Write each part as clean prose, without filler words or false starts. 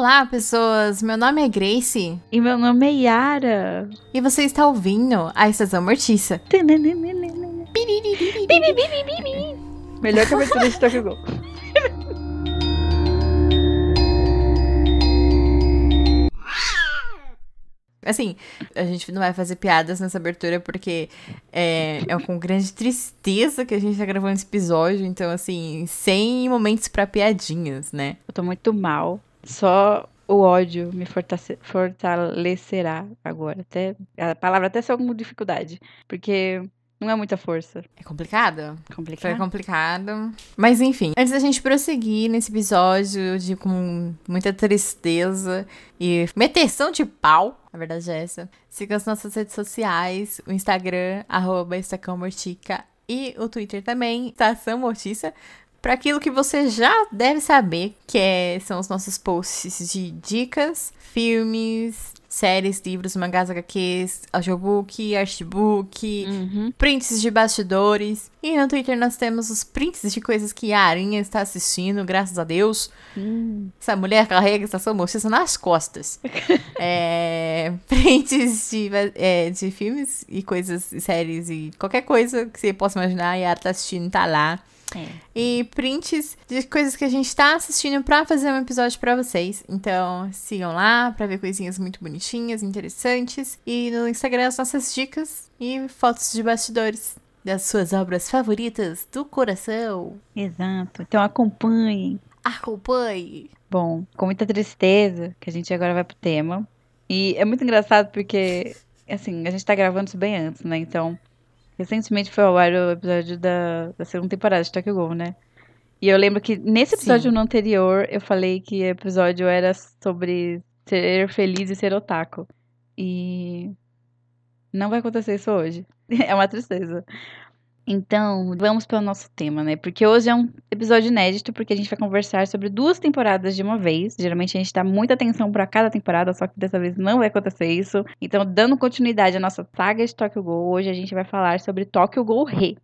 Olá, pessoas! Meu nome é Grace. E meu nome é Yara. E você está ouvindo a Estação Mortícia. Melhor que a abertura de Tokyo Ghoul. Assim, a gente não vai fazer piadas nessa abertura porque é com grande tristeza que a gente tá gravando esse episódio. Então, assim, sem momentos pra piadinhas, né? Eu tô muito mal. Só o ódio me fortalecerá agora. Até, a palavra até saiu com dificuldade. Porque não é muita força. É complicado? Complicado. Foi complicado. Mas, enfim, antes da gente prosseguir nesse episódio com muita tristeza e meteção de pau. A verdade é essa. Siga as nossas redes sociais, o Instagram, @estacãomortica e o Twitter também, Estação Mortícia, para aquilo que você já deve saber, que são os nossos posts de dicas, filmes, séries, livros, mangás, HQs, audiobook, artbook, prints de bastidores. E no Twitter nós temos os prints de coisas que a Arinha está assistindo, graças a Deus. Essa mulher carrega a Estação Mortícia nas costas. Prints de filmes e coisas, e séries e qualquer coisa que você possa imaginar, e a Yara tá assistindo, tá lá. E prints de coisas que a gente tá assistindo pra fazer um episódio pra vocês. Então sigam lá pra ver coisinhas muito bonitinhas, interessantes. E no Instagram as nossas dicas e fotos de bastidores das suas obras favoritas do coração. Exato, então acompanhe. Bom, com muita tristeza que a gente agora vai pro tema. E é muito engraçado porque, assim, a gente tá gravando isso bem antes, né? Então recentemente foi ao ar o episódio da segunda temporada de Tokyo Ghoul, né? E eu lembro que nesse episódio no anterior, eu falei que o episódio era sobre ser feliz e ser otaku. E não vai acontecer isso hoje. É uma tristeza. Então, vamos para o nosso tema, né? Porque hoje é um episódio inédito, porque a gente vai conversar sobre 2 temporadas de uma vez. Geralmente a gente dá muita atenção para cada temporada, só que dessa vez não vai acontecer isso. Então, dando continuidade à nossa saga de Tokyo Ghoul, hoje a gente vai falar sobre Tokyo Ghoul Re.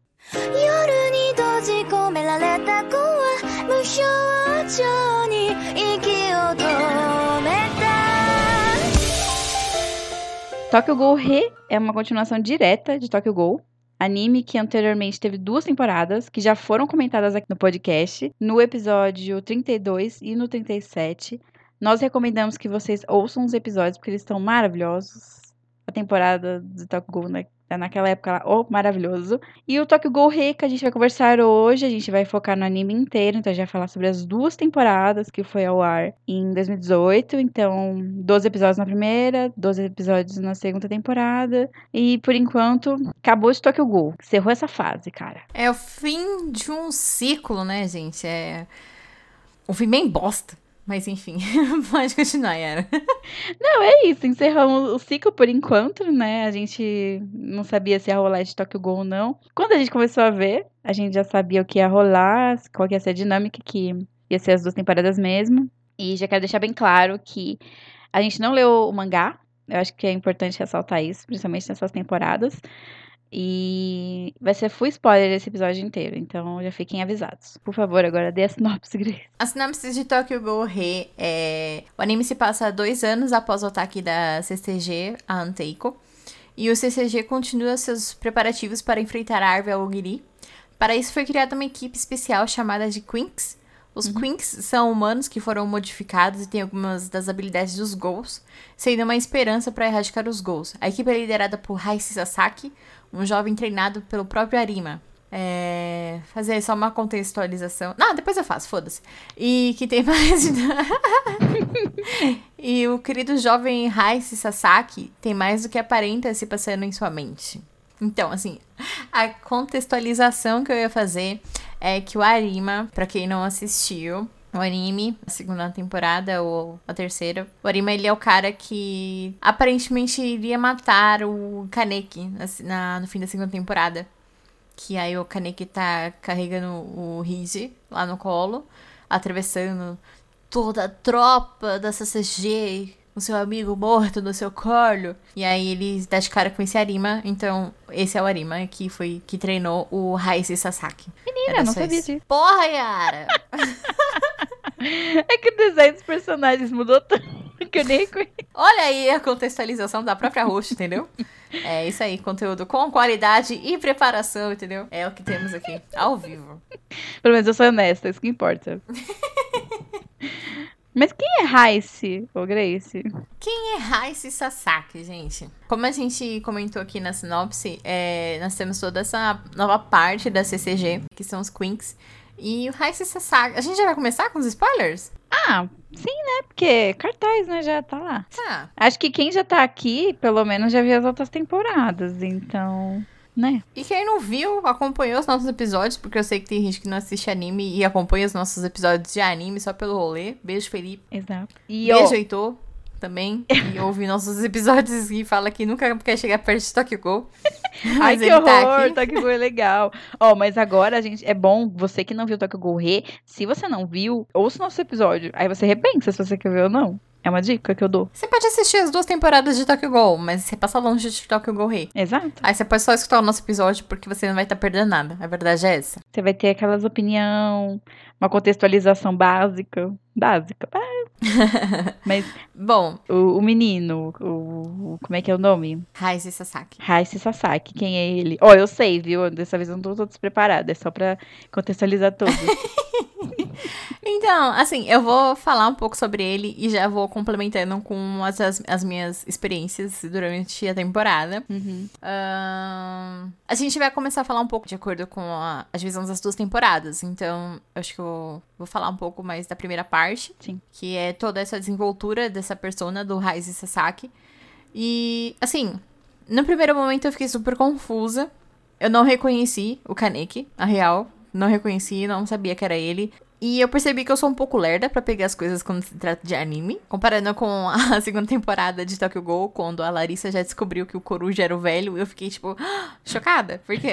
Tokyo Ghoul Re é uma continuação direta de Tokyo Ghoul, anime que anteriormente teve 2 temporadas, que já foram comentadas aqui no podcast, no episódio 32 e no 37. Nós recomendamos que vocês ouçam os episódios, porque eles estão maravilhosos. A temporada de Tokyo Ghoul naquela época lá, maravilhoso. E o Tokyo Ghoul Re, que a gente vai conversar hoje, a gente vai focar no anime inteiro, então a gente vai falar sobre as 2 temporadas que foi ao ar em 2018, então 12 episódios na primeira, 12 episódios na segunda temporada, e por enquanto acabou de Tokyo Ghoul, encerrou essa fase, cara. É o fim de um ciclo, né, gente? É um fim bem bosta. Mas enfim, pode continuar, Yara. Não, é isso, encerramos o ciclo por enquanto, né? A gente não sabia se ia rolar de Tokyo Ghoul ou não. Quando a gente começou a ver, a gente já sabia o que ia rolar, qual que ia ser a dinâmica, que ia ser as 2 temporadas mesmo. E já quero deixar bem claro que a gente não leu o mangá. Eu acho que é importante ressaltar isso, principalmente nessas temporadas. E vai ser full spoiler esse episódio inteiro, então já fiquem avisados. Por favor, agora dê a sinopse, Grace. A sinopse de Tokyo Ghoul Re é... O anime se passa 2 anos após o ataque da CCG, a Anteiku. E o CCG continua seus preparativos para enfrentar a árvore Aogiri. Para isso foi criada uma equipe especial chamada de Quinx. Os Quinx são humanos que foram modificados e têm algumas das habilidades dos Ghouls, sendo uma esperança para erradicar os Ghouls. A equipe é liderada por Haise Sasaki, um jovem treinado pelo próprio Arima. Fazer só uma contextualização. Não, depois eu faço, foda-se. E que tem mais de... E o querido jovem Haise Sasaki tem mais do que aparenta se passando em sua mente. Então, assim, a contextualização que eu ia fazer é que o Arima, pra quem não assistiu o anime, a segunda temporada ou a terceira, o Arima, ele é o cara que aparentemente iria matar o Kaneki no fim da segunda temporada. Que aí o Kaneki tá carregando o Rize lá no colo, atravessando toda a tropa da CCG, o seu amigo morto no seu colo. E aí ele dá de cara com esse Arima. Então, esse é o Arima que treinou o Haise Sasaki. Menina, não sabia disso. Porra, Yara! É que o design dos personagens mudou tanto que eu nem conheço. Olha aí a contextualização da própria host, entendeu? É isso aí, conteúdo com qualidade e preparação, entendeu? É o que temos aqui, ao vivo. Pelo menos eu sou honesta, isso que importa. Mas quem é Haise ou Grace? Quem é Haise Sasaki, gente? Como a gente comentou aqui na sinopse, nós temos toda essa nova parte da CCG, que são os Quinx. E o Haise Sasaki... A gente já vai começar com os spoilers? Ah, sim, né? Porque cartaz, né? Já tá lá. Tá. Acho que quem já tá aqui, pelo menos, já viu as outras temporadas, então... Né? E quem não viu, acompanhou os nossos episódios, porque eu sei que tem gente que não assiste anime e acompanha os nossos episódios de anime só pelo rolê. Beijo, Felipe. Exato. E beijo, Heitor, também. E ouve nossos episódios e fala que nunca quer chegar perto de Tokyo Ghoul. Ai, que horror, tá Tokyo Ghoul é legal. Ó, mas agora, gente, é bom, você que não viu Tokyo Ghoul Re, se você não viu, ouça o nosso episódio. Aí você repensa se você quer ver ou não. É uma dica que eu dou. Você pode assistir as duas temporadas de Tokyo Ghoul, mas você passa longe de Tokyo Ghoul Re. Exato. Aí você pode só escutar o nosso episódio porque você não vai estar perdendo nada. A verdade é essa. Você vai ter aquelas opiniões, uma contextualização básica. Mas, bom, o menino, como é que é o nome? Haise Sasaki. Haise Sasaki, quem é ele? Ó, eu sei, viu? Dessa vez eu não tô despreparada, é só pra contextualizar tudo. Então, assim, eu vou falar um pouco sobre ele e já vou complementando com as minhas experiências durante a temporada. Uhum. A gente vai começar a falar um pouco de acordo com a divisão das duas temporadas. Então, acho que eu vou falar um pouco mais da primeira parte. Sim. Que é toda essa desenvoltura dessa persona do Haise Sasaki. E, assim, no primeiro momento eu fiquei super confusa. Eu não reconheci o Kaneki, na real. Não reconheci, não sabia que era ele. E eu percebi que eu sou um pouco lerda pra pegar as coisas quando se trata de anime. Comparando com a segunda temporada de Tokyo Ghoul, quando a Larissa já descobriu que o Coruja era o velho, eu fiquei, tipo, chocada. Porque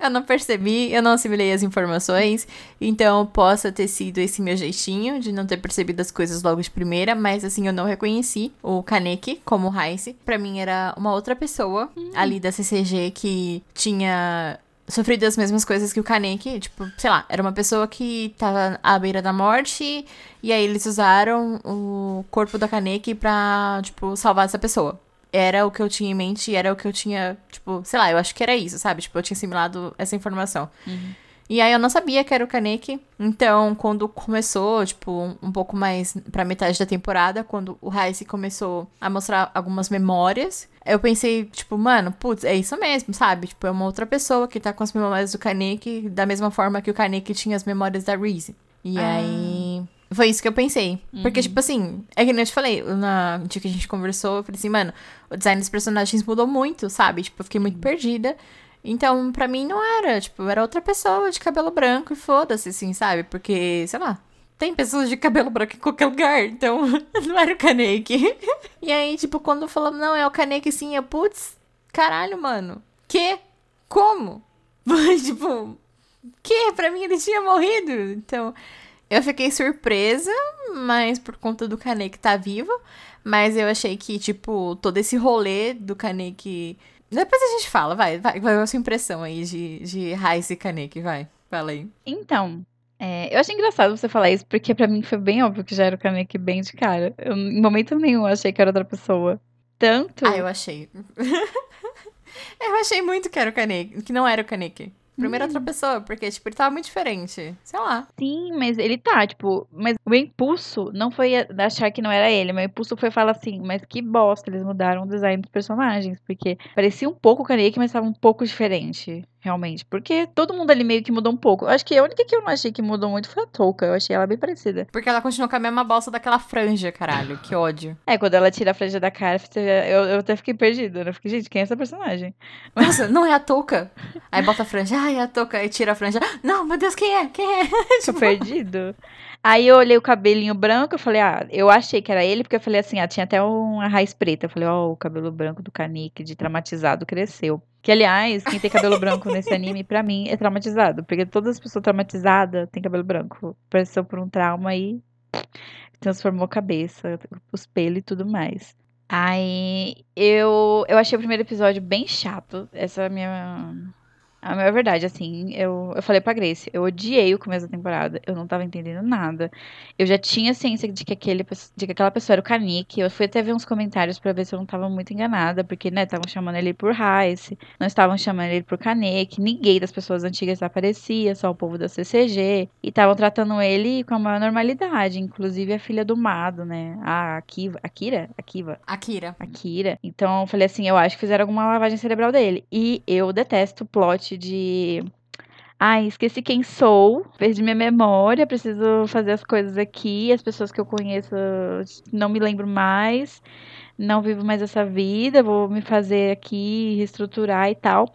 eu não percebi, eu não assimilei as informações. Então, possa ter sido esse meu jeitinho de não ter percebido as coisas logo de primeira. Mas, assim, eu não reconheci o Kaneki como o Haise. Pra mim, era uma outra pessoa ali da CCG que tinha... Sofri das mesmas coisas que o Kaneki, tipo, sei lá, era uma pessoa que tava à beira da morte e aí eles usaram o corpo da Kaneki pra, tipo, salvar essa pessoa. Era o que eu tinha em mente, era o que eu tinha, tipo, sei lá, eu acho que era isso, sabe? Tipo, eu tinha assimilado essa informação. Uhum. E aí eu não sabia que era o Kaneki, então quando começou, tipo, um pouco mais pra metade da temporada, quando o Haise começou a mostrar algumas memórias, eu pensei, tipo, mano, putz, é isso mesmo, sabe? Tipo, é uma outra pessoa que tá com as memórias do Kaneki, da mesma forma que o Kaneki tinha as memórias da Rize. E aí... Foi isso que eu pensei. Uhum. Porque, tipo assim, é que nem eu te falei, no dia que a gente conversou, eu falei assim, mano, o design dos personagens mudou muito, sabe? Tipo, eu fiquei muito perdida. Então, pra mim, não era, tipo, era outra pessoa de cabelo branco e foda-se, assim, sabe? Porque, sei lá, tem pessoas de cabelo branco em qualquer lugar, então não era o Kaneki. E aí, tipo, quando falou, não, é o Kaneki sim, eu, putz, caralho, mano, que? Como? Tipo, que? Pra mim ele tinha morrido, então... Eu fiquei surpresa, mas por conta do Kaneki tá vivo, mas eu achei que, tipo, todo esse rolê do Kaneki... Depois a gente fala, vai a sua impressão aí de Haise e Kaneki, vai, fala aí. Então, eu achei engraçado você falar isso, porque pra mim foi bem óbvio que já era o Kaneki bem de cara. Eu, em momento nenhum, achei que era outra pessoa. Tanto... Ah, eu achei. Eu achei muito que era o Kaneki, que não era o Kaneki. Primeiro outra pessoa, porque, tipo, ele tava muito diferente. Sei lá. Sim, mas ele tá, tipo... Mas o meu impulso não foi achar que não era ele. Meu impulso foi falar assim, mas que bosta, eles mudaram o design dos personagens. Porque parecia um pouco o Kaneki, mas tava um pouco diferente, realmente. Porque todo mundo ali meio que mudou um pouco. Eu acho que a única que eu não achei que mudou muito foi a Touka. Eu achei ela bem parecida. Porque ela continuou com a mesma bosta daquela franja, caralho. Que ódio. É, quando ela tira a franja da cara, eu até fiquei perdida. Eu fiquei, gente, quem é essa personagem? Nossa, não é a Touka? Aí bota a franja... Ai, a Touka, e tira a franja. Não, meu Deus, quem é? Quem é? Tô perdido. Aí eu olhei o cabelinho branco, eu falei, eu achei que era ele, porque eu falei assim, tinha até uma raiz preta. Eu falei, o cabelo branco do Kaneki, de traumatizado, cresceu. Que, aliás, quem tem cabelo branco nesse anime, pra mim, é traumatizado. Porque todas as pessoas traumatizadas têm cabelo branco. Passou por um trauma e transformou a cabeça, os pelos e tudo mais. Aí eu achei o primeiro episódio bem chato. Essa é a minha... A minha verdade, assim, eu falei pra Grace, eu odiei o começo da temporada, eu não tava entendendo nada. Eu já tinha ciência de que aquela pessoa era o Kaneki, eu fui até ver uns comentários pra ver se eu não tava muito enganada, porque, né, estavam chamando ele por Haise, não estavam chamando ele por Kaneki, ninguém das pessoas antigas aparecia, só o povo da CCG, e estavam tratando ele com a maior normalidade, inclusive a filha do Mado, né, a Akira. Então, eu falei assim, eu acho que fizeram alguma lavagem cerebral dele, e eu detesto o plot de... Ai, esqueci quem sou, perdi minha memória, preciso fazer as coisas aqui, as pessoas que eu conheço não me lembro mais, não vivo mais essa vida, vou me fazer aqui, reestruturar e tal.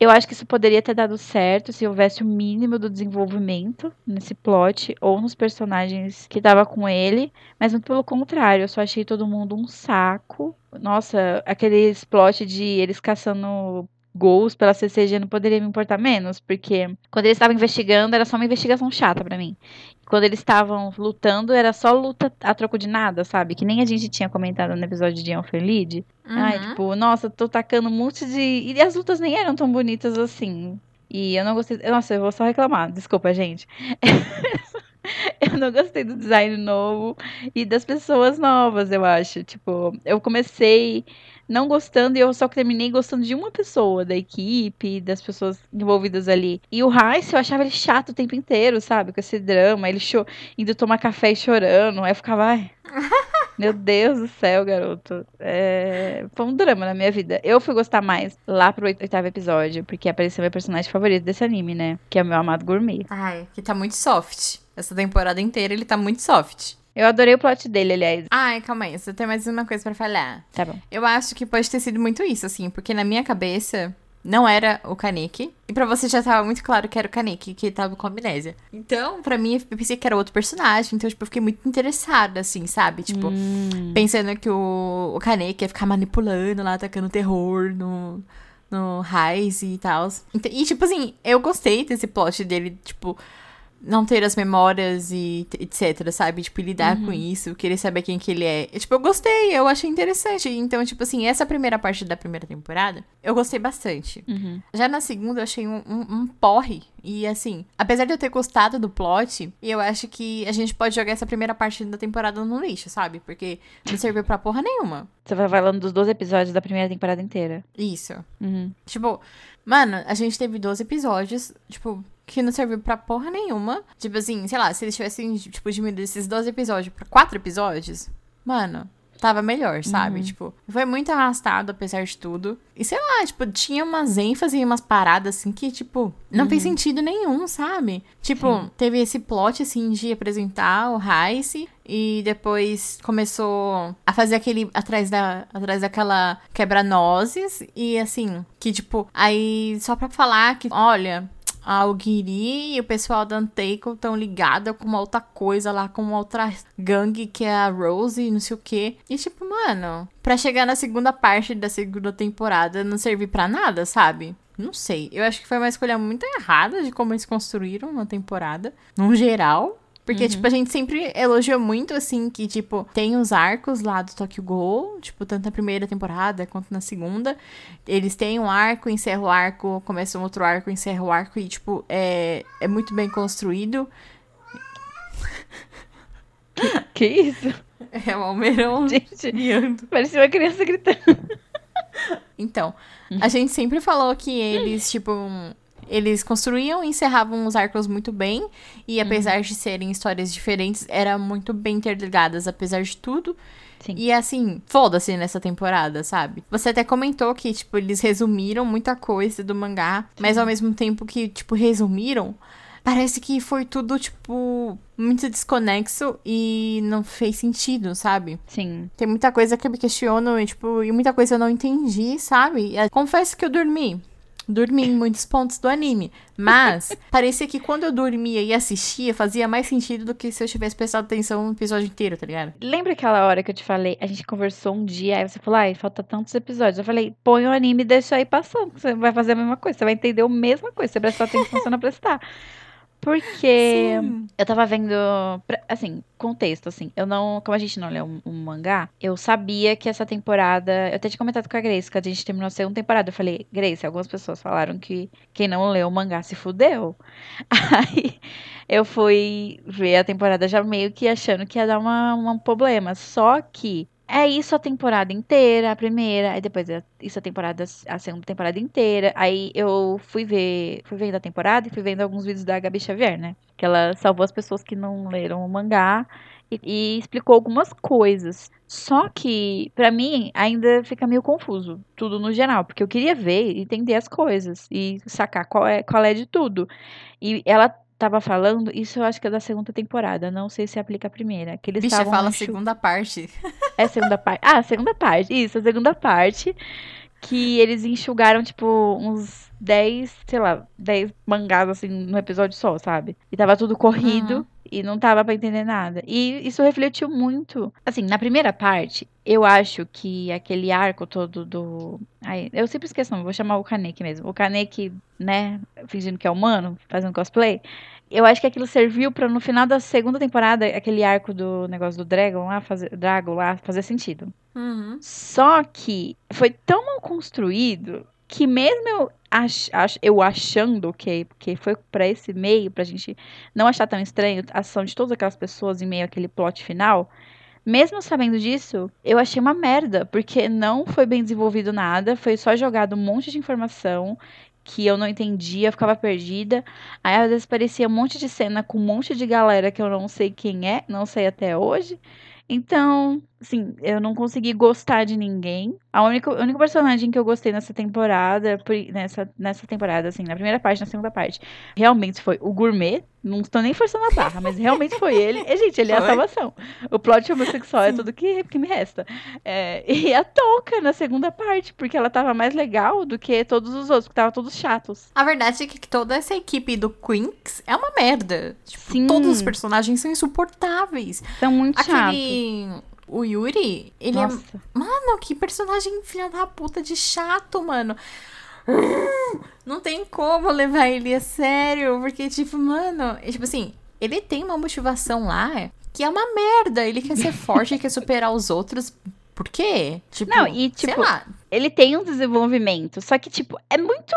Eu acho que isso poderia ter dado certo se houvesse o mínimo do desenvolvimento nesse plot ou nos personagens que tava com ele, mas muito pelo contrário, eu só achei todo mundo um saco. Nossa, aquele plot de eles caçando... gols pela CCG não poderia me importar menos, porque quando eles estavam investigando era só uma investigação chata pra mim. Quando eles estavam lutando, era só luta a troco de nada, sabe? Que nem a gente tinha comentado no episódio de Anfelid. Uhum. Ai, tipo, nossa, tô tacando um monte de... E as lutas nem eram tão bonitas assim. E eu não gostei... Nossa, eu vou só reclamar. Desculpa, gente. Eu não gostei do design novo e das pessoas novas, eu acho. Tipo, eu comecei... não gostando, e eu só terminei gostando de uma pessoa, da equipe, das pessoas envolvidas ali. E o Haise, eu achava ele chato o tempo inteiro, sabe? Com esse drama, ele indo tomar café e chorando. Aí eu ficava, ai, meu Deus do céu, garoto. Foi um drama na minha vida. Eu fui gostar mais lá pro oitavo episódio, porque apareceu meu personagem favorito desse anime, né? Que é o meu amado gourmet. Ai, que tá muito soft. Essa temporada inteira ele tá muito soft. Eu adorei o plot dele, aliás. Ai, calma aí, você tem mais uma coisa pra falar. Tá bom. Eu acho que pode ter sido muito isso, assim, porque na minha cabeça não era o Kaneki. E pra você já tava muito claro que era o Kaneki, que tava com amnésia. Então, pra mim, eu pensei que era outro personagem. Então, tipo, eu fiquei muito interessada, assim, sabe? Tipo, pensando que o Kaneki ia ficar manipulando lá, atacando terror no Haise e tal. E, tipo assim, eu gostei desse plot dele, tipo... não ter as memórias e etc, sabe? Tipo, lidar com isso, querer saber quem que ele é. E, tipo, eu gostei, eu achei interessante. Então, tipo assim, essa primeira parte da primeira temporada, eu gostei bastante. Uhum. Já na segunda, eu achei um porre. E, assim, apesar de eu ter gostado do plot, eu acho que a gente pode jogar essa primeira parte da temporada no lixo, sabe? Porque não serviu pra porra nenhuma. Você vai falando dos 12 episódios da primeira temporada inteira. Isso. Uhum. Tipo, mano, a gente teve 12 episódios, tipo... que não serviu pra porra nenhuma. Tipo assim, sei lá, se eles tivessem, tipo, diminuído esses 12 episódios pra 4 episódios, mano, tava melhor, sabe? Tipo, foi muito arrastado, apesar de tudo. E sei lá, tipo, tinha umas ênfases e umas paradas, assim, que, tipo, não fez sentido nenhum, sabe? Tipo, teve esse plot, assim, de apresentar o Haise... e depois começou a fazer aquele... Atrás daquela quebra-nozes... e assim... que tipo... aí só pra falar que... olha... a Aogiri e o pessoal da Anteiku estão ligados com uma outra coisa lá... com uma outra gangue que é a Rose e não sei o quê... e tipo, mano... pra chegar na segunda parte da segunda temporada... não servir pra nada, sabe? Não sei... eu acho que foi uma escolha muito errada... de como eles construíram uma temporada... num geral... porque, tipo, a gente sempre elogiou muito, assim, que, tipo, tem os arcos lá do Tokyo Ghoul, tipo, tanto na primeira temporada quanto na segunda. Eles têm um arco, encerra o arco, começa um outro arco, encerra o arco, e, tipo, é muito bem construído. Que isso? É o Almeirão. Gente, parecia uma criança gritando. Então, a gente sempre falou que eles, tipo... eles construíam e encerravam os arcos muito bem. E apesar de serem histórias diferentes, eram muito bem interligadas, apesar de tudo. Sim. E assim, foda-se nessa temporada, sabe? Você até comentou que, tipo, eles resumiram muita coisa do mangá. Sim. Mas ao mesmo tempo que, tipo, resumiram, parece que foi tudo, tipo, muito desconexo e não fez sentido, sabe? Sim. Tem muita coisa que eu me questiono e, tipo, e muita coisa eu não entendi, sabe? Confesso que eu dormi em muitos pontos do anime, mas parecia que quando eu dormia e assistia, fazia mais sentido do que se eu tivesse prestado atenção no episódio inteiro, tá ligado? Lembra aquela hora que eu te falei, a gente conversou um dia, aí você falou, ai, falta tantos episódios. Eu falei, põe o anime e deixa aí passando, você vai fazer a mesma coisa, você vai entender a mesma coisa, você prestou atenção, você não prestar. Porque sim, eu tava vendo, assim, contexto, assim, eu não, como a gente não leu um mangá, eu sabia que essa temporada, eu até tinha comentado com a Grace, que a gente terminou a segunda temporada, eu falei, Grace, algumas pessoas falaram que quem não leu o mangá se fudeu, aí eu fui ver a temporada já meio que achando que ia dar um problema, só que é isso a temporada inteira, a primeira, aí depois isso a segunda temporada inteira, aí eu fui vendo a temporada e fui vendo alguns vídeos da Gabi Xavier, né, que ela salvou as pessoas que não leram o mangá e explicou algumas coisas, só que pra mim ainda fica meio confuso, tudo no geral, porque eu queria ver e entender as coisas e sacar qual é de tudo, e ela tava falando, isso eu acho que é da segunda temporada, não sei se aplica a primeira. Que eles Bicha, fala segunda parte. É segunda parte. Ah, segunda parte. Isso, a segunda parte. Que eles enxugaram, tipo, uns 10, sei lá, 10 mangás, assim, num episódio só, sabe? E tava tudo corrido e não tava pra entender nada. E isso refletiu muito. Assim, na primeira parte, eu acho que aquele arco todo do... Ai, eu sempre esqueço, vou chamar o Kaneki mesmo. O Kaneki, né, fingindo que é humano, fazendo cosplay. Eu acho que aquilo serviu pra, no final da segunda temporada, aquele arco do negócio do Dragon lá, fazer sentido. Uhum. Só que foi tão mal construído que mesmo eu achando que porque foi pra esse meio, pra gente não achar tão estranho a ação de todas aquelas pessoas em meio àquele plot final, mesmo sabendo disso, eu achei uma merda, porque não foi bem desenvolvido nada, foi só jogado um monte de informação que eu não entendia, eu ficava perdida. Aí às vezes parecia um monte de cena com um monte de galera que eu não sei quem é, não sei até hoje. Então, assim, eu não consegui gostar de ninguém. O único personagem que eu gostei nessa temporada, nessa temporada, assim, na primeira parte, na segunda parte, realmente foi o gourmet. Não estou nem forçando a barra, mas realmente foi ele. E, gente, ele é a salvação. O plot homossexual é tudo que me resta. É, e a Touka na segunda parte, porque ela tava mais legal do que todos os outros, porque tava todos chatos. A verdade é que toda essa equipe do Quinx é uma merda. Tipo, sim, todos os personagens são insuportáveis. São muito chatos. O Yuri, ele Nossa. É... Mano, que personagem filha da puta de chato, mano. Não tem como levar ele a sério, porque, tipo, mano... Tipo assim, ele tem uma motivação lá que é uma merda. Ele quer ser forte, quer superar os outros. Por quê? Tipo, não, e, tipo, sei lá. Ele tem um desenvolvimento, só que, tipo, é muito...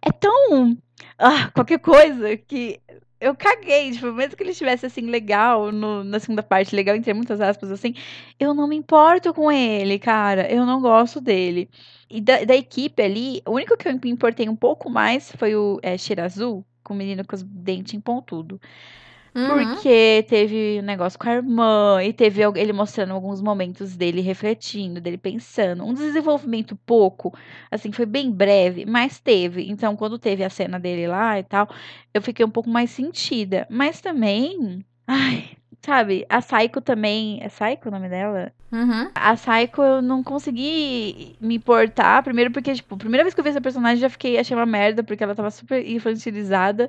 É tão... Ah, qualquer coisa que... Eu caguei, tipo, mesmo que ele estivesse, assim, legal, na segunda parte, legal, entre muitas aspas, assim, eu não me importo com ele, cara, eu não gosto dele. E da equipe ali, o único que eu me importei um pouco mais foi o Shirazu, com o menino com os dentes em pontudo. Porque teve um negócio com a irmã, e teve ele mostrando alguns momentos dele refletindo, dele pensando. Um desenvolvimento pouco, assim, foi bem breve, mas teve. Então, quando teve a cena dele lá e tal, eu fiquei um pouco mais sentida. Mas também, ai, sabe, a Saiko também... É Saiko o nome dela? Uhum. A Saiko eu não consegui me importar, primeiro porque, tipo, a primeira vez que eu vi essa personagem já achei uma merda, porque ela tava super infantilizada,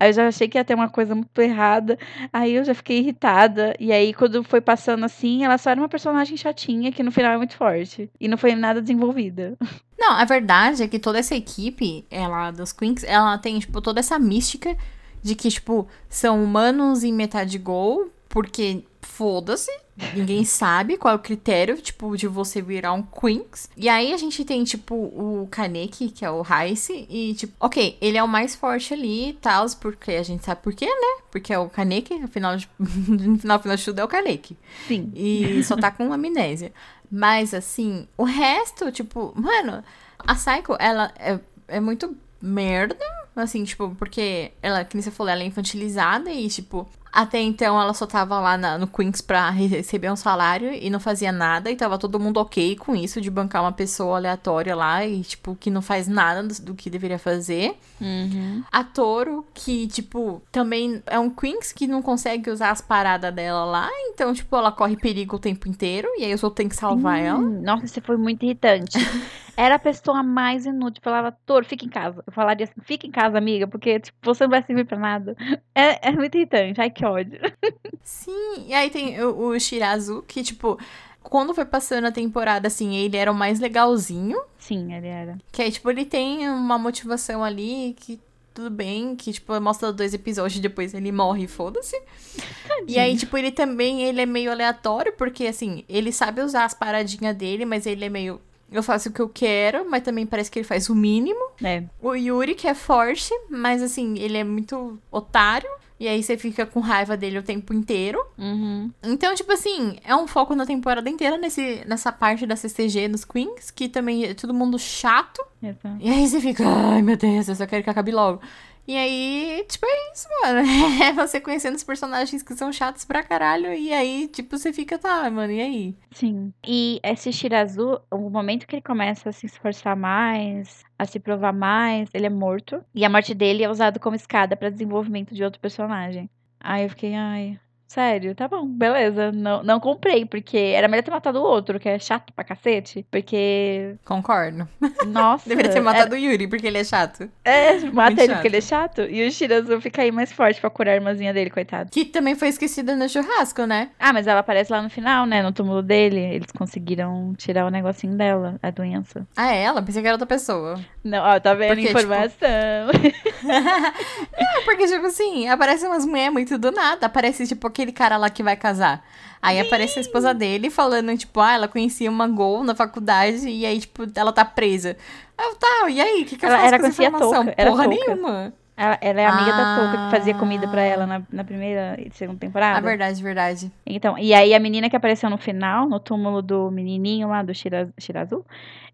aí eu já achei que ia ter uma coisa muito errada, aí eu já fiquei irritada, e aí quando foi passando assim, ela só era uma personagem chatinha, que no final é muito forte, e não foi nada desenvolvida. Não, a verdade é que toda essa equipe, ela, dos Quinx, ela tem, tipo, toda essa mística de que, tipo, são humanos em metade gol, porque... Foda-se, ninguém sabe qual é o critério, tipo, de você virar um Quinx. E aí a gente tem, tipo, o Kaneki, que é o Haise, e, tipo, ok, ele é o mais forte ali e tal, porque a gente sabe por quê, né? Porque é o Kaneki, no final de tudo é o Kaneki. Sim. E só tá com amnésia. Mas, assim, o resto, tipo, mano, a Saiko, ela é muito merda, assim, tipo, porque ela, como você falou, ela é infantilizada e, tipo... Até então, ela só tava lá no Quinx pra receber um salário e não fazia nada. E tava todo mundo ok com isso, de bancar uma pessoa aleatória lá e, tipo, que não faz nada do que deveria fazer. Uhum. A Toro, que, tipo, também é um Quinx que não consegue usar as paradas dela lá. Então, tipo, ela corre perigo o tempo inteiro e aí os outros têm que salvar ela. Nossa, isso foi muito irritante. Era a pessoa mais inútil. Falava, Toro, fica em casa. Eu falaria assim, fica em casa, amiga, porque, tipo, você não vai servir pra nada. É muito irritante. Ai, que ódio. Sim, e aí tem o Shirazu, que, tipo, quando foi passando a temporada, assim, ele era o mais legalzinho. Sim, ele era. Que aí, tipo, ele tem uma motivação ali que tudo bem, que, tipo, mostra 2 episódios e depois ele morre, foda-se. E aí, tipo, ele também, ele é meio aleatório, porque, assim, ele sabe usar as paradinhas dele, mas ele é meio... Eu faço o que eu quero, mas também parece que ele faz o mínimo. É. O Yuri, que é forte, mas, assim, ele é muito otário. E aí você fica com raiva dele o tempo inteiro. Uhum. Então, tipo assim, é um foco na temporada inteira nessa parte da CCG, nos Quinx, que também é todo mundo chato. Eita. E aí você fica, ai meu Deus, eu só quero que acabe logo. E aí, tipo, é isso, mano. É você conhecendo os personagens que são chatos pra caralho. E aí, tipo, você fica, tá, mano, e aí? Sim. E esse Shirazu, o momento que ele começa a se esforçar mais, a se provar mais, ele é morto. E a morte dele é usada como escada pra desenvolvimento de outro personagem. Aí eu fiquei, ai... Sério, tá bom, beleza. Não comprei, porque era melhor ter matado o outro, que é chato pra cacete, porque... Concordo. Nossa. Deveria ter matado o Yuri, porque ele é chato. É, mata ele porque ele é chato. E o Shirazu fica aí mais forte pra curar a irmãzinha dele, coitado. Que também foi esquecida no churrasco, né? Ah, mas ela aparece lá no final, né? No túmulo dele. Eles conseguiram tirar o negocinho dela, a doença. Ah, é ela? Pensei que era outra pessoa. Não, ó, tá vendo? Porque, informação. Tipo... Não, porque, tipo assim, aparecem umas mulheres muito do nada. Aparece, tipo, aquele cara lá que vai casar. Aí aparece a esposa dele falando, tipo, ah, ela conhecia uma gol na faculdade e aí, tipo, ela tá presa. Eu, tá, e aí? O que eu faço com essa informação? Porra nenhuma. Ela é amiga da Touka, que fazia comida pra ela na primeira e segunda temporada. Ah, verdade, verdade. Então, e aí a menina que apareceu no final, no túmulo do menininho lá, do Shirazu,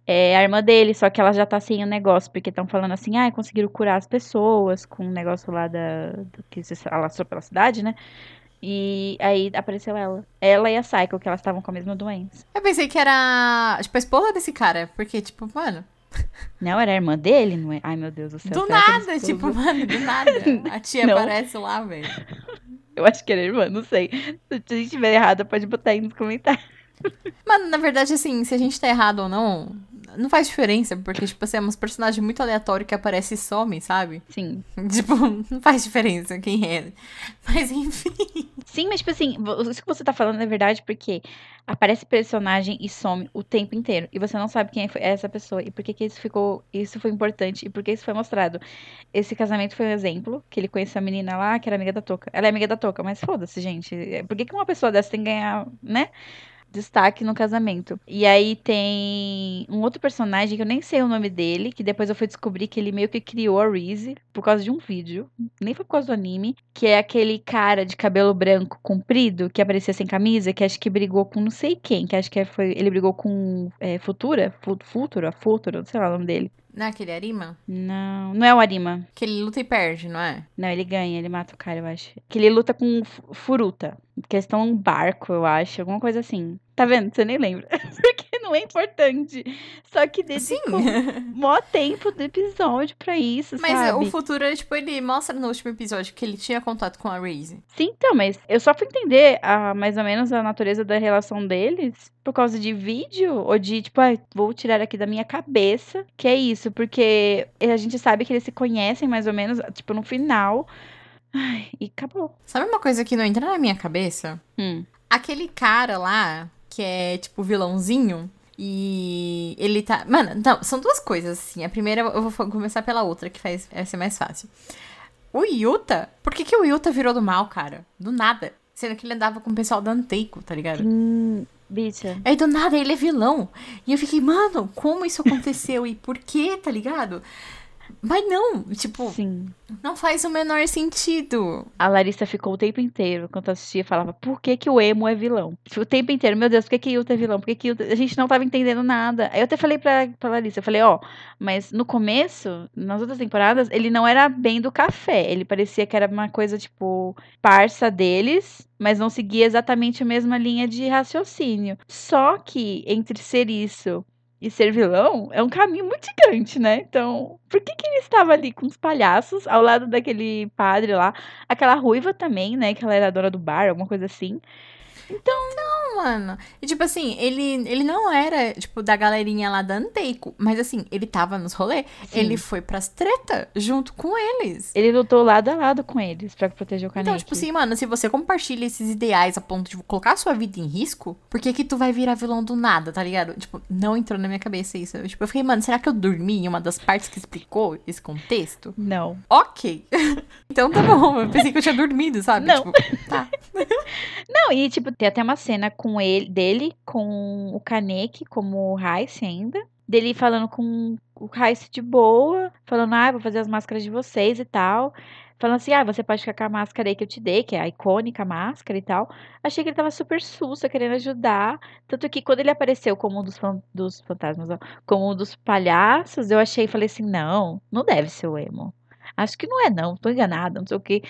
é a irmã dele, só que ela já tá sem o negócio, porque estão falando assim, ah, conseguiram curar as pessoas com o negócio lá do que se alastrou pela cidade, né? E aí apareceu ela. Ela e a Psycho, que elas estavam com a mesma doença. Eu pensei que era, tipo, a esposa desse cara. Porque, tipo, mano... Não, era a irmã dele, não é? Ai, meu Deus do céu. Do nada, tipo, mano, do nada. A tia aparece lá, velho. Eu acho que era irmã, não sei. Se a gente estiver errada, pode botar aí nos comentários. Mano, na verdade, assim, se a gente tá errado ou não... Não faz diferença, porque, tipo, assim, é um personagem muito aleatório que aparece e some, sabe? Sim. Tipo, não faz diferença quem é. Mas, enfim. Sim, mas, tipo assim, isso que você tá falando é verdade porque aparece personagem e some o tempo inteiro. E você não sabe quem é essa pessoa e por que isso foi importante e por que isso foi mostrado. Esse casamento foi um exemplo, que ele conheceu a menina lá, que era amiga da Touka. Ela é amiga da Touka, mas foda-se, gente. Por que uma pessoa dessa tem que ganhar, né? Destaque no casamento. E aí tem um outro personagem que eu nem sei o nome dele, que depois eu fui descobrir que ele meio que criou a Rize por causa de um vídeo, nem foi por causa do anime, que é aquele cara de cabelo branco comprido, que aparecia sem camisa, que acho que brigou com não sei quem, que acho que foi, ele brigou com Furuta, não sei lá o nome dele. Não é aquele Arima? Não é o Arima. Que ele luta e perde, não é? Não, ele ganha, ele mata o cara, eu acho. Que ele luta com Furuta. Porque eles estão num barco, eu acho, alguma coisa assim. Tá vendo? Você nem lembra. Porque não é importante. Só que dedicou mó tempo do episódio pra isso, mas sabe? Mas o futuro, tipo, ele mostra no último episódio que ele tinha contato com a Rize. Sim, então, mas eu só fui entender mais ou menos a natureza da relação deles por causa de vídeo ou de, tipo, vou tirar aqui da minha cabeça. Que é isso, porque a gente sabe que eles se conhecem mais ou menos, tipo, no final. Ai, e acabou. Sabe uma coisa que não entra na minha cabeça? Aquele cara lá... que é, tipo, vilãozinho, e ele tá... Mano, então, são duas coisas, assim. A primeira, eu vou começar pela outra, que vai ser mais fácil. O Yuta... Por que o Yuta virou do mal, cara? Do nada. Sendo que ele andava com o pessoal da Anteiku, tá ligado? Bicha. Aí, do nada, ele é vilão. E eu fiquei, mano, como isso aconteceu? E por quê, tá ligado? Mas não, tipo... Sim. Não faz o menor sentido. A Larissa ficou o tempo inteiro, enquanto assistia, falava, por que o emo é vilão? O tempo inteiro, meu Deus, por que Yuta é vilão? Por que Yuta... A gente não tava entendendo nada. Aí eu até falei pra Larissa, eu falei, mas no começo, nas outras temporadas, ele não era bem do café. Ele parecia que era uma coisa, tipo, parça deles, mas não seguia exatamente a mesma linha de raciocínio. Só que, entre ser isso... E ser vilão é um caminho muito gigante, né? Então, por que ele estava ali com os palhaços, ao lado daquele padre lá? Aquela ruiva também, né? Que ela era dona do bar, alguma coisa assim. Então, mano. E, tipo assim, ele não era, tipo, da galerinha lá da Anteiku. Mas, assim, ele tava nos rolês. Ele foi pras treta junto com eles. Ele lutou lado a lado com eles pra proteger o Kaneki. Então, tipo assim, mano, se você compartilha esses ideais a ponto de colocar a sua vida em risco, por que que tu vai virar vilão do nada, tá ligado? Tipo, não entrou na minha cabeça isso. Eu, tipo, eu fiquei, mano, será que eu dormi em uma das partes que explicou esse contexto? Não. Ok. Então tá bom. Eu pensei que eu tinha dormido, sabe? Não. Tipo, tá. Não, e tipo, tem até uma cena com ele, dele com o Kaneki, como o Haise ainda, dele falando com o Haise de boa, falando, ah, vou fazer as máscaras de vocês e tal, falando assim, ah, você pode ficar com a máscara aí que eu te dei, que é a icônica máscara e tal. Achei que ele tava super sussa, querendo ajudar, tanto que quando ele apareceu como um dos fantasmas, como um dos palhaços, eu achei e falei assim, não, não deve ser o emo, acho que não é não, tô enganada, não sei o quê,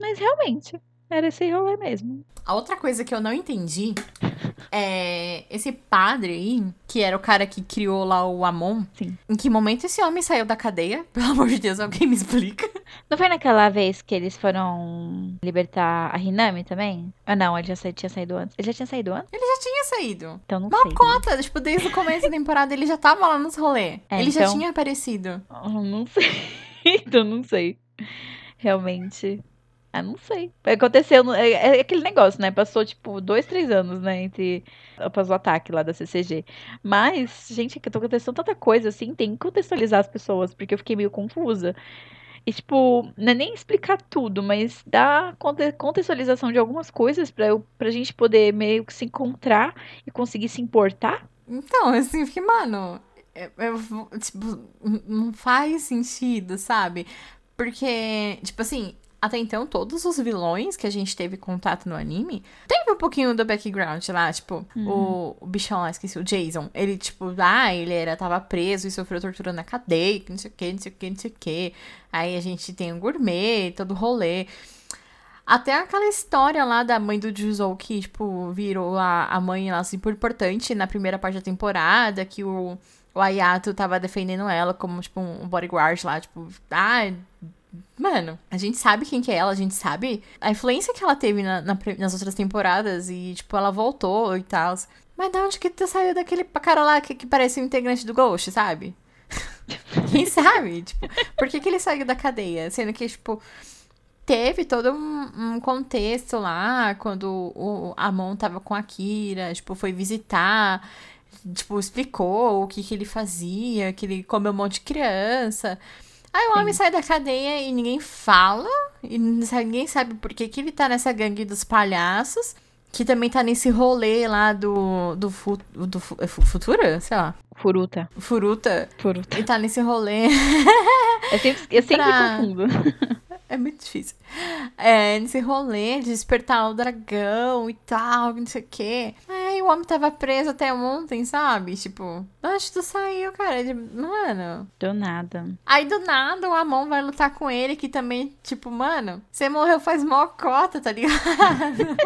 mas realmente... Era esse rolê mesmo. A outra coisa que eu não entendi é esse padre aí, que era o cara que criou lá o Amon. Sim. Em que momento esse homem saiu da cadeia? Pelo amor de Deus, alguém me explica. Não foi naquela vez que eles foram libertar a Hinami também? Ah, não, ele já tinha saído antes. Ele já tinha saído antes? Ele já tinha saído. Então não sei. Uma cota, né? Tipo, desde o começo da temporada ele já tava lá nos rolês. É, ele então... já tinha aparecido. Não sei. Então não sei. Realmente... Ah, não sei. Aconteceu... É aquele negócio, né? Passou, tipo, 2-3 anos, né? Entre... Após o ataque lá da CCG. Mas, gente, que tá acontecendo tanta coisa, assim. Tem que contextualizar as pessoas, porque eu fiquei meio confusa. E, tipo, não é nem explicar tudo, mas dá contextualização de algumas coisas pra gente poder meio que se encontrar e conseguir se importar. Então, assim, fiquei, mano... Tipo, não faz sentido, sabe? Porque, tipo assim... Até então, todos os vilões que a gente teve contato no anime, teve um pouquinho do background lá, tipo, o bichão lá, esqueci, o Jason. Ele, tipo, ele tava preso e sofreu tortura na cadeia, não sei o que, não sei o que, não sei o que. Aí a gente tem o gourmet, todo o rolê. Até aquela história lá da mãe do Juzou, que, tipo, virou a mãe lá, assim, por importante na primeira parte da temporada, que o Ayato tava defendendo ela como, tipo, um bodyguard lá, tipo, mano, a gente sabe quem que é ela, a gente sabe a influência que ela teve nas outras temporadas e, tipo, ela voltou e tal. Mas de onde que tu saiu daquele cara lá que parece um integrante do Ghost, sabe? Quem sabe? Tipo, por que ele saiu da cadeia? Sendo que, tipo, teve todo um contexto lá, quando o Amon tava com a Akira, tipo, foi visitar, tipo, explicou o que ele fazia, que ele comeu um monte de criança... Aí o homem sai da cadeia e ninguém fala, e ninguém sabe por que ele tá nessa gangue dos palhaços, que também tá nesse rolê lá do Futura? Sei lá. Furuta. E tá nesse rolê... Eu sempre confundo. É muito difícil. É, nesse rolê de despertar o dragão e tal, não sei o quê. Aí o homem tava preso até ontem, sabe? Tipo, onde tu saiu, cara? Mano. Do nada. Aí do nada o Amon vai lutar com ele, que também, tipo, mano, você morreu faz mó cota, tá ligado?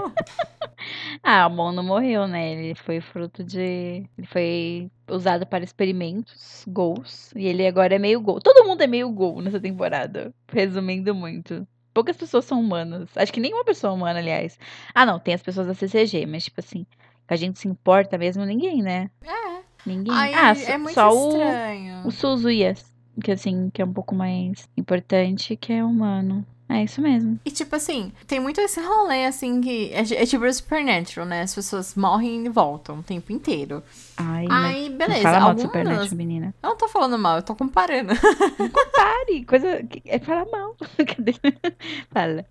Ah, o Amon não morreu, né? Ele foi fruto de... Ele foi usado para experimentos, gols. E ele agora é meio gol. Todo mundo é meio gol nessa temporada. Resumindo muito. Poucas pessoas são humanas. Acho que nenhuma pessoa é humana, aliás. Ah, não. Tem as pessoas da CCG, mas tipo assim... Que a gente se importa mesmo, ninguém, né? É. Ninguém. Ai, é muito estranho. O Suzuya, que assim, que é um pouco mais importante, que é humano. É isso mesmo. E, tipo assim, tem muito esse rolê, assim, que é tipo o Supernatural, né? As pessoas morrem e voltam o tempo inteiro. Ai, beleza. Fala mal do Supernatural, menina. Eu não tô falando mal, eu tô comparando. Não compare. Coisa... É falar mal. Cadê? Fala.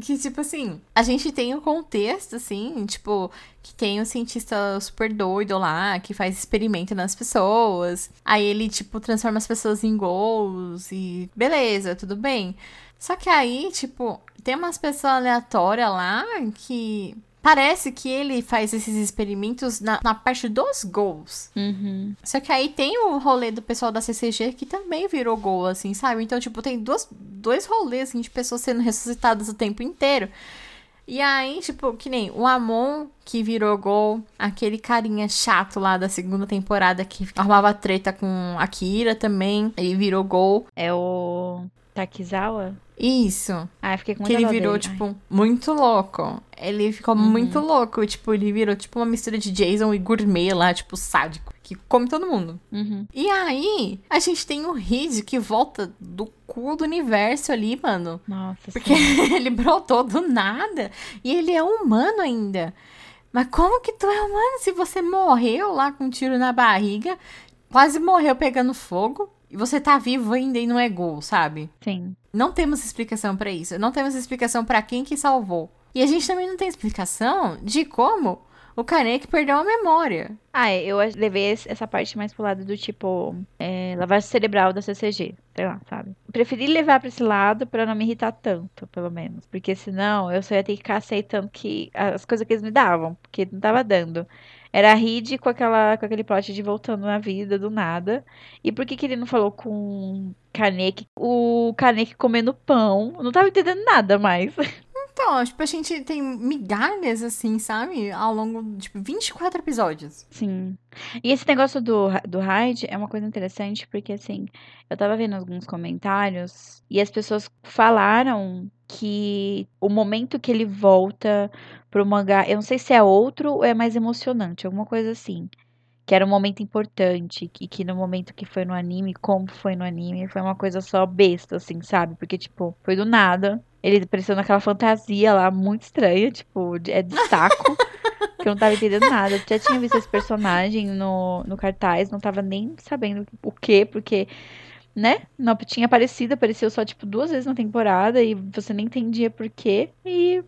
Que, tipo assim, a gente tem o contexto, assim, tipo... Que tem um cientista super doido lá, que faz experimento nas pessoas. Aí ele, tipo, transforma as pessoas em gols e... Beleza, tudo bem. Só que aí, tipo, tem umas pessoas aleatórias lá que... Parece que ele faz esses experimentos na parte dos gols. Uhum. Só que aí tem o rolê do pessoal da CCG que também virou gol, assim, sabe? Então, tipo, tem dois rolês, assim, de pessoas sendo ressuscitadas o tempo inteiro. E aí, tipo, que nem o Amon, que virou gol, aquele carinha chato lá da segunda temporada que arrumava treta com a Akira também, ele virou gol. É o... Takizawa? Isso. Ah, eu fiquei com muita dó dele. Que ele virou, tipo, muito louco. Ele ficou muito louco. Tipo, ele virou, tipo, uma mistura de Jason e gourmet lá, tipo, sádico. Que come todo mundo. Uhum. E aí, a gente tem o Hide que volta do cu do universo ali, mano. Nossa. Porque ele brotou do nada. E ele é humano ainda. Mas como que tu é humano se você morreu lá com um tiro na barriga? Quase morreu pegando fogo. E você tá vivo ainda e não é gol, sabe? Sim. Não temos explicação pra isso. Não temos explicação pra quem que salvou. E a gente também não tem explicação de como o Kaneki perdeu a memória. Ah, eu levei essa parte mais pro lado do tipo... lavagem cerebral da CCG. Sei lá, sabe? Preferi levar pra esse lado pra não me irritar tanto, pelo menos. Porque senão eu só ia ter que ficar aceitando que as coisas que eles me davam. Porque não tava dando. Era a Hide com aquele plot de voltando na vida do nada. E por que ele não falou com Kaneki? O Kaneki comendo pão. Eu não tava entendendo nada mais. Então, tipo, a gente tem migalhas, assim, sabe? Ao longo de, tipo, 24 episódios. Sim. E esse negócio do Hide é uma coisa interessante, porque, assim, eu tava vendo alguns comentários e as pessoas falaram que o momento que ele volta pro mangá, eu não sei se é outro ou é mais emocionante, alguma coisa assim. Que era um momento importante, que no momento que foi no anime, como foi no anime, foi uma coisa só besta, assim, sabe? Porque, tipo, foi do nada. Ele apareceu naquela fantasia lá, muito estranha, tipo, é de saco, que eu não tava entendendo nada. Eu já tinha visto esse personagem no cartaz, não tava nem sabendo o quê, porque... né? Não tinha aparecido, apareceu só, tipo, 2 vezes na temporada e você nem entendia por quê. E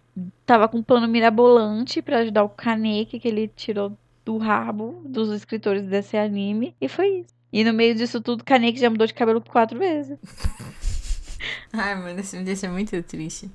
tava com um plano mirabolante pra ajudar o Kaneki que ele tirou do rabo dos escritores desse anime. E foi isso. E no meio disso tudo, Kaneki já mudou de cabelo 4 vezes. Ai, mano, isso me deixa muito triste.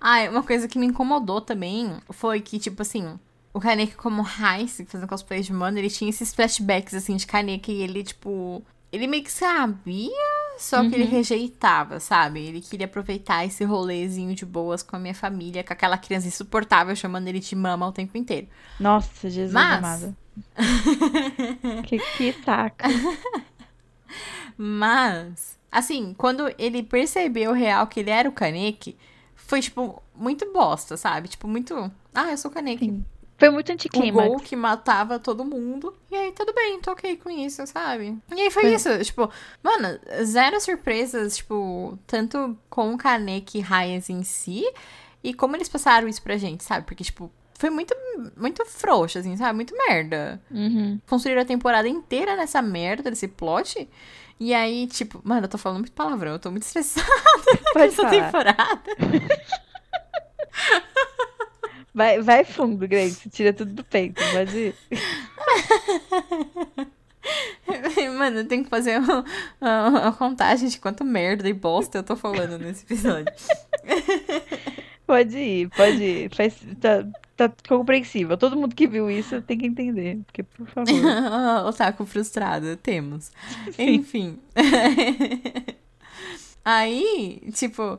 Ai, uma coisa que me incomodou também foi que, tipo assim... o Kaneki como Haise, fazendo cosplay de humano, ele tinha esses flashbacks, assim, de Kaneki e ele, tipo... ele meio que sabia, só que ele rejeitava, sabe? Ele queria aproveitar esse rolezinho de boas com a minha família, com aquela criança insuportável chamando ele de mama o tempo inteiro. Nossa, Jesus amado. Que saca. Mas, assim, quando ele percebeu o real que ele era o Kaneki, foi, tipo, muito bosta, sabe? Tipo, muito... ah, eu sou o Kaneki. Sim. Foi muito anticlímax. O gol que matava todo mundo. E aí, tudo bem, tô ok com isso, sabe? E aí foi isso, tipo... mano, zero surpresas, tipo... tanto com o Kaneki e Haise em si... e como eles passaram isso pra gente, sabe? Porque, tipo... foi muito, muito frouxo, assim, sabe? Muito merda. Uhum. Construíram a temporada inteira nessa merda, desse plot... e aí, tipo... mano, eu tô falando muito palavrão, eu tô muito estressada com essa temporada. Vai fundo, Grace. Tira tudo do peito, pode ir. Mano, eu tenho que fazer uma contagem de quanto merda e bosta eu tô falando nesse episódio. Pode ir. Tá compreensível. Todo mundo que viu isso tem que entender. Porque, por favor. Otaku frustrado, temos. Sim. Enfim. Aí, tipo...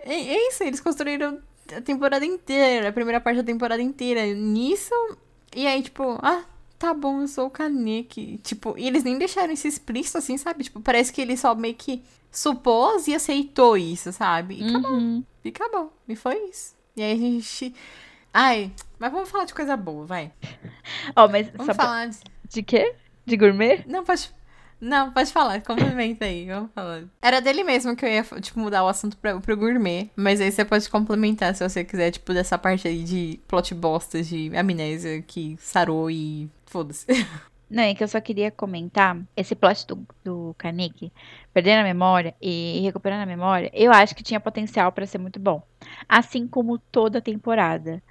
é isso, eles construíram... a temporada inteira, a primeira parte da temporada inteira nisso, e aí tipo, ah, tá bom, eu sou o Kaneki, tipo, e eles nem deixaram isso explícito assim, sabe, tipo, parece que ele só meio que supôs e aceitou isso, sabe, e acabou, e foi isso, e aí a gente, ai, mas vamos falar de coisa boa, vai. Ó, mas vamos só falar de quê? De gourmet? Não, pode falar, complementa aí, vamos falando. Era dele mesmo que eu ia, tipo, mudar o assunto pro gourmet, mas aí você pode complementar se você quiser, tipo, dessa parte aí de plot bosta, de amnésia que sarou e foda-se. Não, é que eu só queria comentar esse plot do Kaneki, perdendo a memória e recuperando a memória, eu acho que tinha potencial pra ser muito bom, assim como toda a temporada,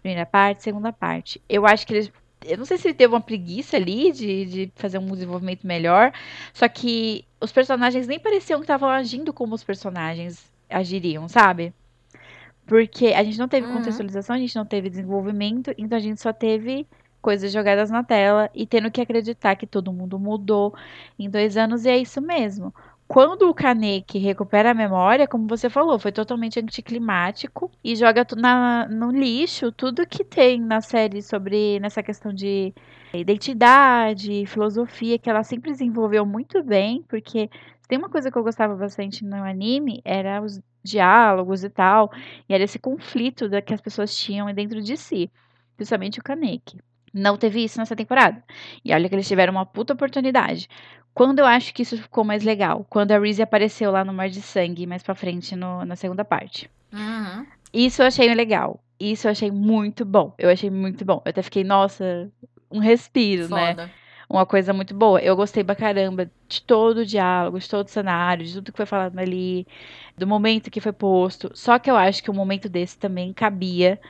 primeira parte, segunda parte, eu acho que eles... eu não sei se ele teve uma preguiça ali de fazer um desenvolvimento melhor, só que os personagens nem pareciam que estavam agindo como os personagens agiriam, sabe? Porque a gente não teve contextualização, a gente não teve desenvolvimento, então a gente só teve coisas jogadas na tela e tendo que acreditar que todo mundo mudou em 2 anos e é isso mesmo. Quando o Kaneki recupera a memória, como você falou, foi totalmente anticlimático e joga no lixo tudo que tem na série sobre nessa questão de identidade, filosofia, que ela sempre desenvolveu muito bem, porque tem uma coisa que eu gostava bastante no anime, era os diálogos e tal, e era esse conflito que as pessoas tinham dentro de si, principalmente o Kaneki. Não teve isso nessa temporada. E olha que eles tiveram uma puta oportunidade. Quando eu acho que isso ficou mais legal? Quando a Rize apareceu lá no Mar de Sangue, mais pra frente, na segunda parte. Uhum. Isso eu achei legal. Isso eu achei muito bom. Eu até fiquei, nossa, um respiro, foda, né? Uma coisa muito boa. Eu gostei pra caramba de todo o diálogo, de todo o cenário, de tudo que foi falado ali, do momento que foi posto. Só que eu acho que um momento desse também cabia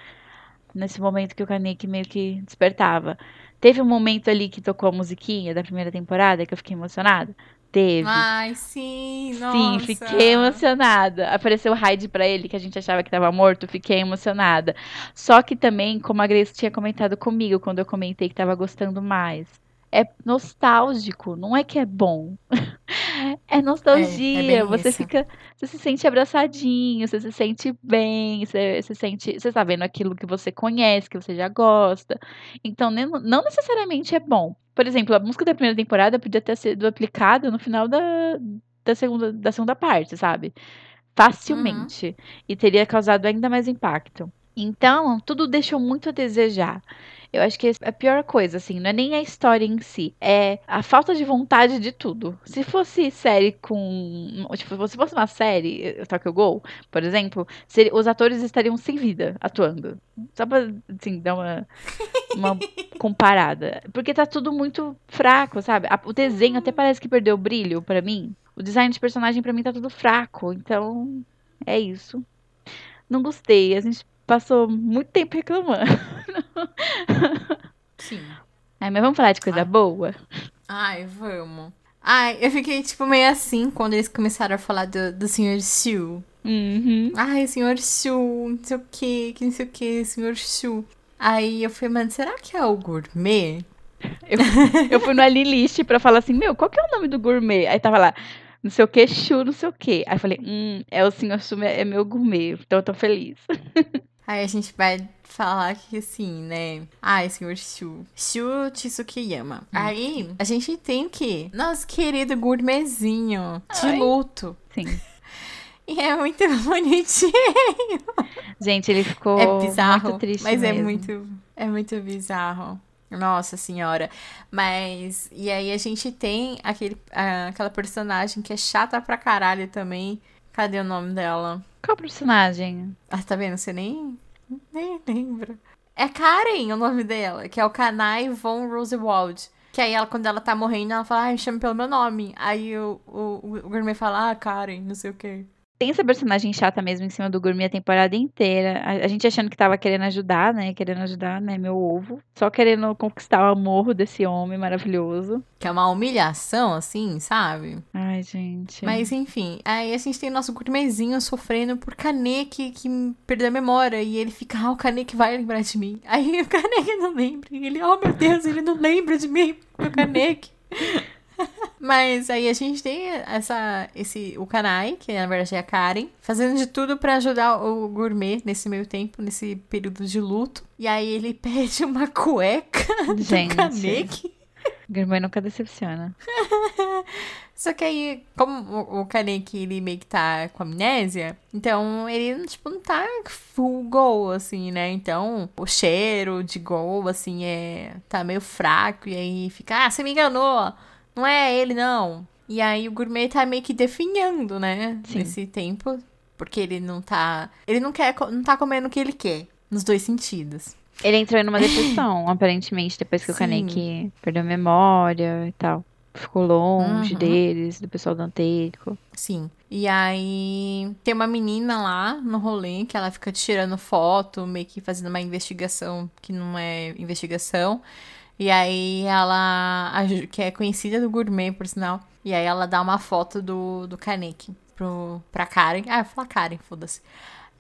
nesse momento que o Kaneki meio que despertava. Teve um momento ali que tocou a musiquinha da primeira temporada que eu fiquei emocionada? Teve. Ai, sim, nossa. Sim, fiquei emocionada. Apareceu o Hide pra ele, que a gente achava que tava morto, fiquei emocionada. Só que também, como a Grace tinha comentado comigo, quando eu comentei que tava gostando mais, é nostálgico, não é que é bom. É nostalgia, é você isso. Fica, você se sente abraçadinho, você se sente bem, você tá vendo aquilo que você conhece, que você já gosta. Então, não necessariamente é bom. Por exemplo, a música da primeira temporada podia ter sido aplicada no final da segunda parte, sabe? Facilmente. Uhum. E teria causado ainda mais impacto. Então, tudo deixou muito a desejar. Eu acho que a pior coisa, assim, não é nem a história em si, é a falta de vontade de tudo. Se fosse série com... Tipo, se fosse uma série, Tokyo Ghoul, por exemplo, os atores estariam sem vida atuando. Só pra, assim, dar uma comparada. Porque tá tudo muito fraco, sabe? O desenho até parece que perdeu o brilho pra mim. O design de personagem pra mim tá tudo fraco. Então, é isso. Não gostei. A gente passou muito tempo reclamando. Sim. Ai, mas vamos falar de coisa boa? Ai, vamos. Ai, eu fiquei tipo meio assim quando eles começaram a falar do Sr. Shuu. Uhum. Ai, Sr. Shuu, não sei o que, Sr. Shuu. Aí eu falei, mano, será que é o gourmet? Eu fui no Alilist pra falar assim, meu, qual que é o nome do gourmet? Aí tava lá, não sei o que, Shuu, não sei o que. Aí eu falei, é o Sr. Shuu, é meu gourmet, então eu tô feliz. Aí a gente vai falar que assim, né? Ai, Senhor Shuu. Shuu Tsukiyama. Aí a gente tem que... Nosso querido gourmetzinho de luto. Sim. E é muito bonitinho. Gente, ele ficou bizarro, muito triste mas mesmo. É muito bizarro. Nossa senhora. Mas... E aí a gente tem aquela personagem que é chata pra caralho também. Cadê o nome dela? Qual personagem? Ah, tá vendo? Você nem lembra. É Karen o nome dela, que é o Kanae Von Rosewald. Que aí, ela, quando ela tá morrendo, ela fala, me chama pelo meu nome. Aí o gourmet fala, Karen, não sei o quê. Tem essa personagem chata mesmo em cima do gourmet a temporada inteira. A gente achando que tava querendo ajudar, né, meu ovo. Só querendo conquistar o amor desse homem maravilhoso. Que é uma humilhação, assim, sabe? Ai, gente. Mas, enfim. Aí a gente tem o nosso gourmetzinho sofrendo por Kaneki, que perdeu a memória. E ele fica, o Kaneki vai lembrar de mim. Aí o Kaneki não lembra. E ele, meu Deus, ele não lembra de mim, meu Kaneki. Mas aí a gente tem o Kanai, que na verdade é a Karen, fazendo de tudo pra ajudar o gourmet nesse meio tempo, nesse período de luto. E aí ele pede uma cueca do Kaneki. O gourmet nunca decepciona. Só que aí, como o Kaneki, ele meio que tá com amnésia, então ele, tipo, não tá full gol, assim, né? Então, o cheiro de gol, assim, tá meio fraco. E aí fica, você me enganou! Não é ele, não. E aí o gourmet tá meio que definhando, né? Sim. Nesse tempo. Porque ele não tá... Ele não tá comendo o que ele quer. Nos dois sentidos. Ele entrou numa depressão, aparentemente. Depois que o Kaneki perdeu a memória e tal. Ficou longe deles, do pessoal do Anteiku. Sim. E aí tem uma menina lá no rolê que ela fica tirando foto, meio que fazendo uma investigação que não é investigação. E aí ela, que é conhecida do gourmet, por sinal, e aí ela dá uma foto do Kaneki pra Karen. Ah, eu falo Karen, foda-se.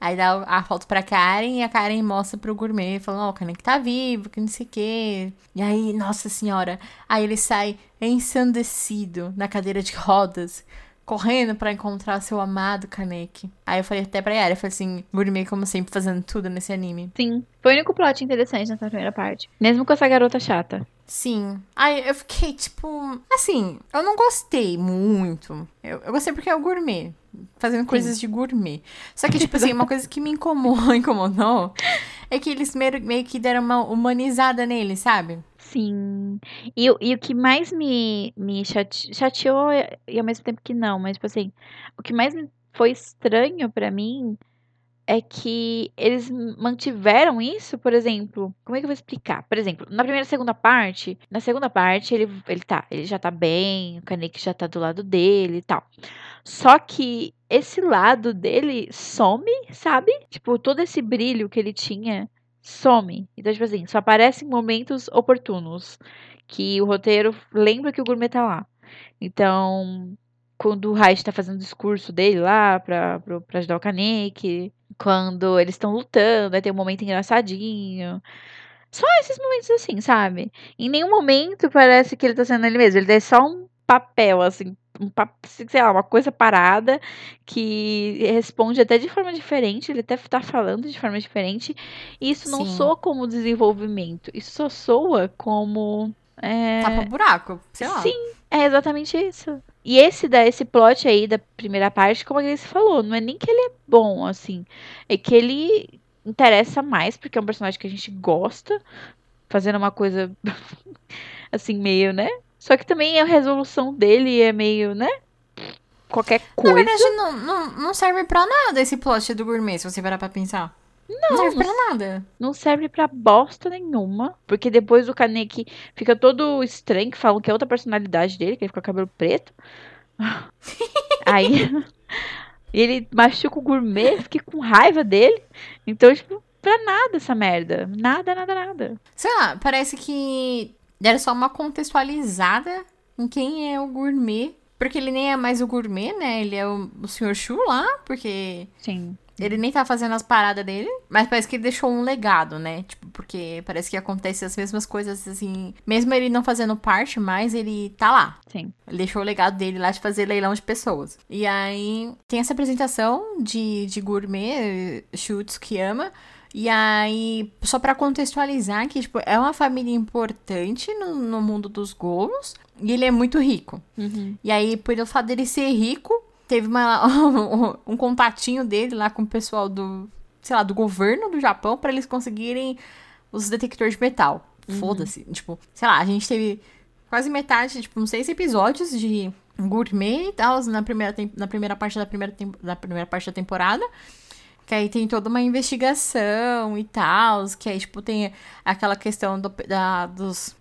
Aí dá a foto pra Karen e a Karen mostra pro gourmet, falando, o Kaneki tá vivo, que não sei o quê. E aí, nossa senhora, aí ele sai ensandecido na cadeira de rodas, correndo pra encontrar seu amado Kaneki. Aí eu falei até pra Yara, eu falei assim, gourmet como sempre, fazendo tudo nesse anime. Sim, foi o único plot interessante nessa primeira parte, mesmo com essa garota chata. Sim. Aí eu fiquei, tipo... Assim, eu não gostei muito. Eu gostei porque é o gourmet. Fazendo coisas de gourmet. Só que, tipo assim, uma coisa que me incomodou, é que eles meio que deram uma humanizada nele, sabe? Sim. E o que mais me chateou, e ao mesmo tempo que não, mas, tipo assim, o que mais foi estranho pra mim é que eles mantiveram isso, por exemplo... Como é que eu vou explicar? Por exemplo, na segunda parte, ele já tá bem, o Kaneki já tá do lado dele e tal. Só que esse lado dele some, sabe? Tipo, todo esse brilho que ele tinha some. Então, tipo assim, só aparece em momentos oportunos. Que o roteiro lembra que o gourmet tá lá. Então... Quando o Hide tá fazendo o discurso dele lá pra ajudar o Kaneki. Quando eles estão lutando, aí tem um momento engraçadinho. Só esses momentos assim, sabe? Em nenhum momento parece que ele tá sendo ele mesmo. Ele é só um papel, assim, sei lá, uma coisa parada que responde até de forma diferente. Ele até tá falando de forma diferente. E isso não soa como desenvolvimento. Isso só soa como... Tapa buraco, sei lá. Sim, é exatamente isso. E esse plot aí da primeira parte, como a Grace falou, não é nem que ele é bom, assim. É que ele interessa mais, porque é um personagem que a gente gosta, fazendo uma coisa, assim, meio, né? Só que também a resolução dele é meio, né? Qualquer coisa. Na verdade, não serve pra nada esse plot do gourmet, se você parar pra pensar. Não serve pra nada. Não serve pra bosta nenhuma. Porque depois o Kaneki fica todo estranho, que falam que é outra personalidade dele, que ele fica com cabelo preto. Aí ele machuca o gourmet, fica com raiva dele. Então, tipo, pra nada essa merda. Nada. Sei lá, parece que deram só uma contextualizada em quem é o gourmet. Porque ele nem é mais o gourmet, né? Ele é o Sr. Shuu lá, porque... Sim. Ele nem tá fazendo as paradas dele, mas parece que ele deixou um legado, né? Tipo, porque parece que acontecem as mesmas coisas, assim... Mesmo ele não fazendo parte, mas ele tá lá. Sim. Ele deixou o legado dele lá de fazer leilão de pessoas. E aí, tem essa apresentação de gourmet, Shuu Tsukiyama. E aí, só pra contextualizar que, tipo, é uma família importante no mundo dos ghouls. E ele é muito rico. Uhum. E aí, pelo fato dele ser rico... Teve um contatinho dele lá com o pessoal do governo do Japão pra eles conseguirem os detectores de metal. Uhum. Foda-se. Tipo, sei lá, a gente teve quase metade, tipo, uns 6 episódios de gourmet e tal na primeira parte da temporada. Que aí tem toda uma investigação e tal. Que aí, tipo, tem aquela questão dos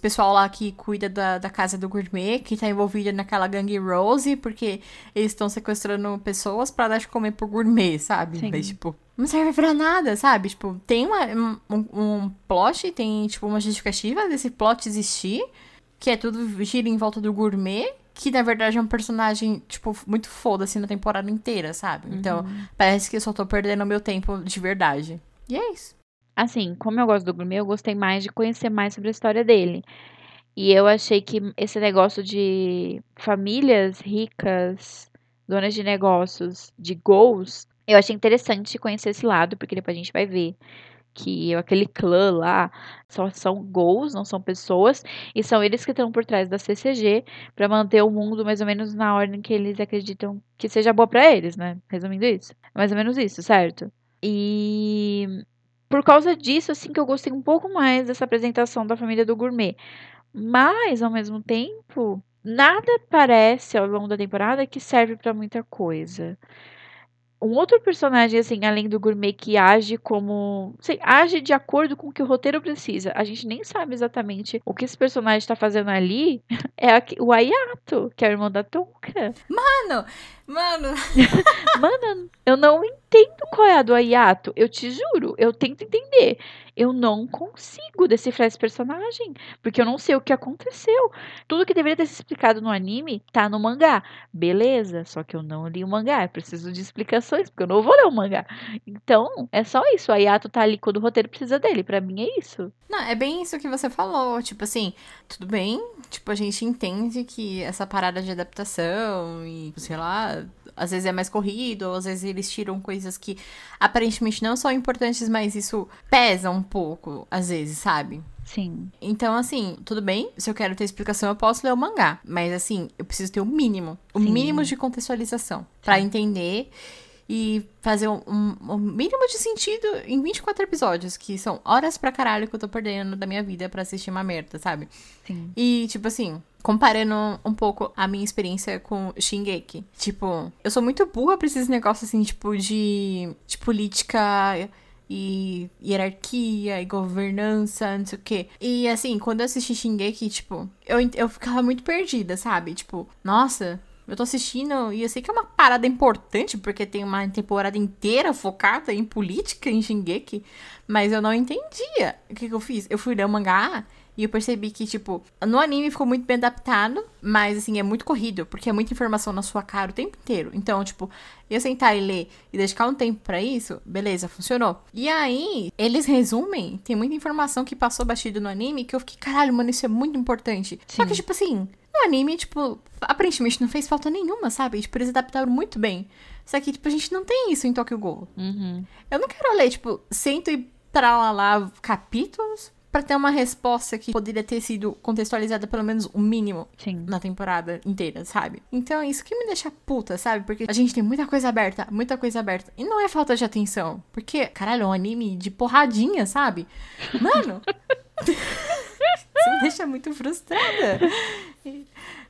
pessoal lá que cuida da casa do gourmet, que tá envolvida naquela gangue Rose, porque eles estão sequestrando pessoas pra dar de comer pro gourmet, sabe? Sim. Mas, tipo, não serve pra nada, sabe? Tipo, tem um plot, tem, tipo, uma justificativa desse plot existir, que é tudo gira em volta do gourmet, que, na verdade, é um personagem, tipo, muito foda-se na temporada inteira, sabe? Uhum. Então, parece que eu só tô perdendo meu tempo de verdade. E é isso. Assim, como eu gosto do gourmet, eu gostei mais de conhecer mais sobre a história dele. E eu achei que esse negócio de famílias ricas, donas de negócios, de goals, eu achei interessante conhecer esse lado, porque depois a gente vai ver que aquele clã lá só são goals, não são pessoas, e são eles que estão por trás da CCG para manter o mundo mais ou menos na ordem que eles acreditam que seja boa para eles, né? Resumindo isso. Mais ou menos isso, certo? E... Por causa disso, assim, que eu gostei um pouco mais dessa apresentação da família do gourmet. Mas, ao mesmo tempo, nada parece, ao longo da temporada, que serve pra muita coisa. Um outro personagem, assim, além do gourmet, que age como... Sei, age de acordo com o que o roteiro precisa. A gente nem sabe exatamente o que esse personagem tá fazendo ali. É o Ayato, que é o irmão da Touka. Mano, eu não entendo qual é a do Ayato. Eu te juro, eu tento entender. eu não consigo decifrar esse personagem, porque eu não sei o que aconteceu. Tudo que deveria ter sido explicado no anime tá no mangá. Beleza, só que eu não li o mangá, eu preciso de explicações, porque eu não vou ler o mangá. Então, é só isso, a Ayato tá ali quando o roteiro precisa dele, pra mim é isso. Não, é bem isso que você falou, tipo assim, tudo bem, tipo, a gente entende que essa parada de adaptação e, sei lá, às vezes é mais corrido, ou às vezes eles tiram coisas que aparentemente não são importantes, mas isso pesa um pouco, às vezes, sabe? Sim. Então, assim, tudo bem, se eu quero ter explicação, eu posso ler o mangá. Mas, assim, eu preciso ter o mínimo de contextualização pra entender e fazer um mínimo de sentido em 24 episódios, que são horas pra caralho que eu tô perdendo da minha vida pra assistir uma merda, sabe? Sim. E, tipo assim, comparando um pouco a minha experiência com Shingeki. Tipo, eu sou muito burra pra esses negócios, assim, tipo, de política e hierarquia e governança, não sei o quê. E, assim, quando eu assisti Shingeki, tipo, eu ficava muito perdida, sabe? Tipo, nossa, eu tô assistindo e eu sei que é uma parada importante, porque tem uma temporada inteira focada em política, em Shingeki, mas eu não entendia. O que eu fiz? Eu fui ler o mangá e eu percebi que, tipo, no anime ficou muito bem adaptado, mas, assim, é muito corrido, porque é muita informação na sua cara o tempo inteiro. Então, tipo, eu sentar e ler e dedicar um tempo pra isso, beleza, funcionou. E aí, eles resumem, tem muita informação que passou batido no anime, que eu fiquei, caralho, mano, isso é muito importante. Sim. Só que, tipo assim, no anime, tipo, aparentemente não fez falta nenhuma, sabe? Tipo, eles adaptaram muito bem. Só que, tipo, a gente não tem isso em Tokyo Ghoul. Uhum. Eu não quero ler, tipo, 100 e capítulos pra ter uma resposta que poderia ter sido contextualizada pelo menos o mínimo na temporada inteira, sabe? Então, isso que me deixa puta, sabe? Porque a gente tem muita coisa aberta, e não é falta de atenção, porque, caralho, é um anime de porradinha, sabe? Mano, isso me deixa muito frustrada.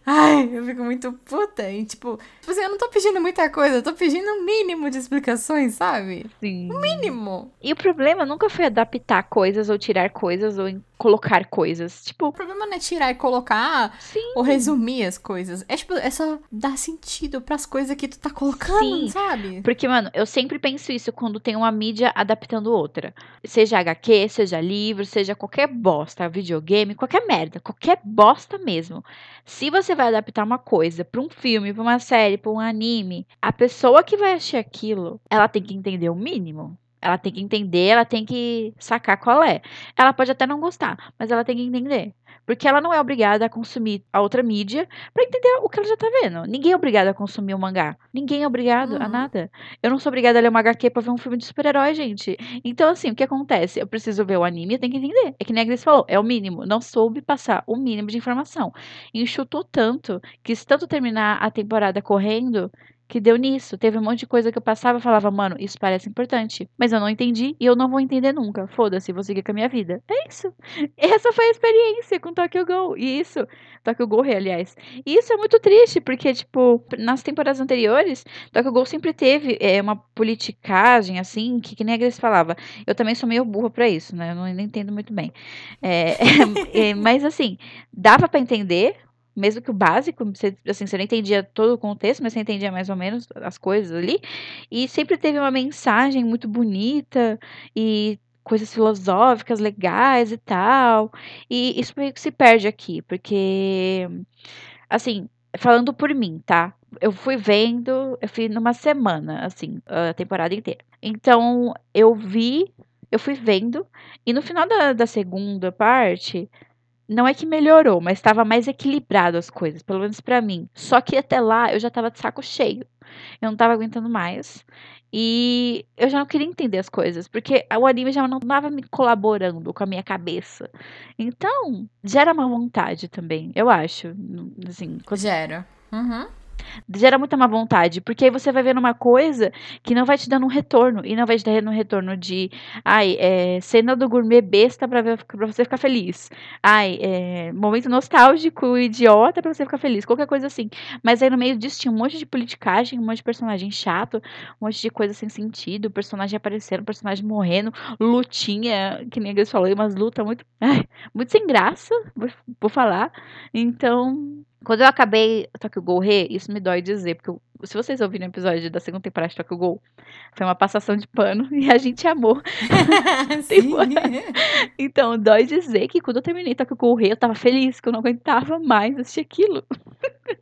Ai, eu fico muito puta. E tipo assim, eu não tô pedindo muita coisa, eu tô pedindo um mínimo de explicações, sabe? Sim. O mínimo. E o problema nunca foi adaptar coisas, ou tirar coisas, ou colocar coisas. Tipo, o problema não é tirar e colocar, ou resumir as coisas. É tipo, é só dar sentido pras coisas que tu tá colocando, sabe? Porque, mano, eu sempre penso isso quando tem uma mídia adaptando outra. Seja HQ, seja livro, seja qualquer bosta, videogame, qualquer merda, qualquer bosta mesmo. Se você vai adaptar uma coisa pra um filme, pra uma série, pra um anime, a pessoa que vai assistir aquilo, ela tem que entender o mínimo. Ela tem que entender, ela tem que sacar qual é. Ela pode até não gostar, mas ela tem que entender. Porque ela não é obrigada a consumir a outra mídia pra entender o que ela já tá vendo. Ninguém é obrigado a consumir um mangá. Ninguém é obrigado a nada. Eu não sou obrigada a ler uma HQ pra ver um filme de super-herói, gente. Então, assim, o que acontece? Eu preciso ver o anime, eu tenho que entender. É que nem a Grace falou, é o mínimo. Não soube passar o mínimo de informação. Enxutou tanto, quis tanto terminar a temporada correndo, que deu nisso. Teve um monte de coisa que eu passava e falava, mano, isso parece importante, mas eu não entendi e eu não vou entender nunca. Foda-se, vou seguir com a minha vida. É isso. Essa foi a experiência com Tokyo Ghoul. E isso, Tokyo Ghoul Re, aliás. E isso é muito triste, porque, tipo, nas temporadas anteriores, Tokyo Ghoul sempre teve uma politicagem, assim, que nem a Grace falava. Eu também sou meio burra pra isso, né? Eu não entendo muito bem. Mas, assim, dava pra entender, mesmo que o básico, assim, você não entendia todo o contexto, mas você entendia mais ou menos as coisas ali, e sempre teve uma mensagem muito bonita, e coisas filosóficas legais e tal, e isso meio que se perde aqui, porque, assim, falando por mim, tá? Eu fui vendo, eu fui numa semana, assim, a temporada inteira. Então, eu fui vendo, e no final da segunda parte, não é que melhorou, mas estava mais equilibrado as coisas, pelo menos pra mim. Só que até lá eu já tava de saco cheio. Eu não tava aguentando mais. E eu já não queria entender as coisas, porque o anime já não tava me colaborando com a minha cabeça. Então, gera má vontade também, eu acho. Assim, gera. Uhum. Gera muita má vontade, porque aí você vai vendo uma coisa que não vai te dando um retorno, e não vai te dando um retorno de cena do gourmet besta pra você ficar feliz, momento nostálgico idiota pra você ficar feliz, qualquer coisa assim. Mas aí no meio disso tinha um monte de politicagem, um monte de personagem chato, um monte de coisa sem sentido, personagem aparecendo, personagem morrendo, lutinha, que nem a Grace falou, umas lutas muito sem graça, vou falar. Então, Quando eu acabei Tokyo Ghoul Re, isso me dói dizer, porque se vocês ouviram o episódio da segunda temporada de Tokyo Ghoul, foi uma passação de pano e a gente amou. Sim. Então, dói dizer que quando eu terminei Tokyo Ghoul Re, eu tava feliz, que eu não aguentava mais assistir aquilo.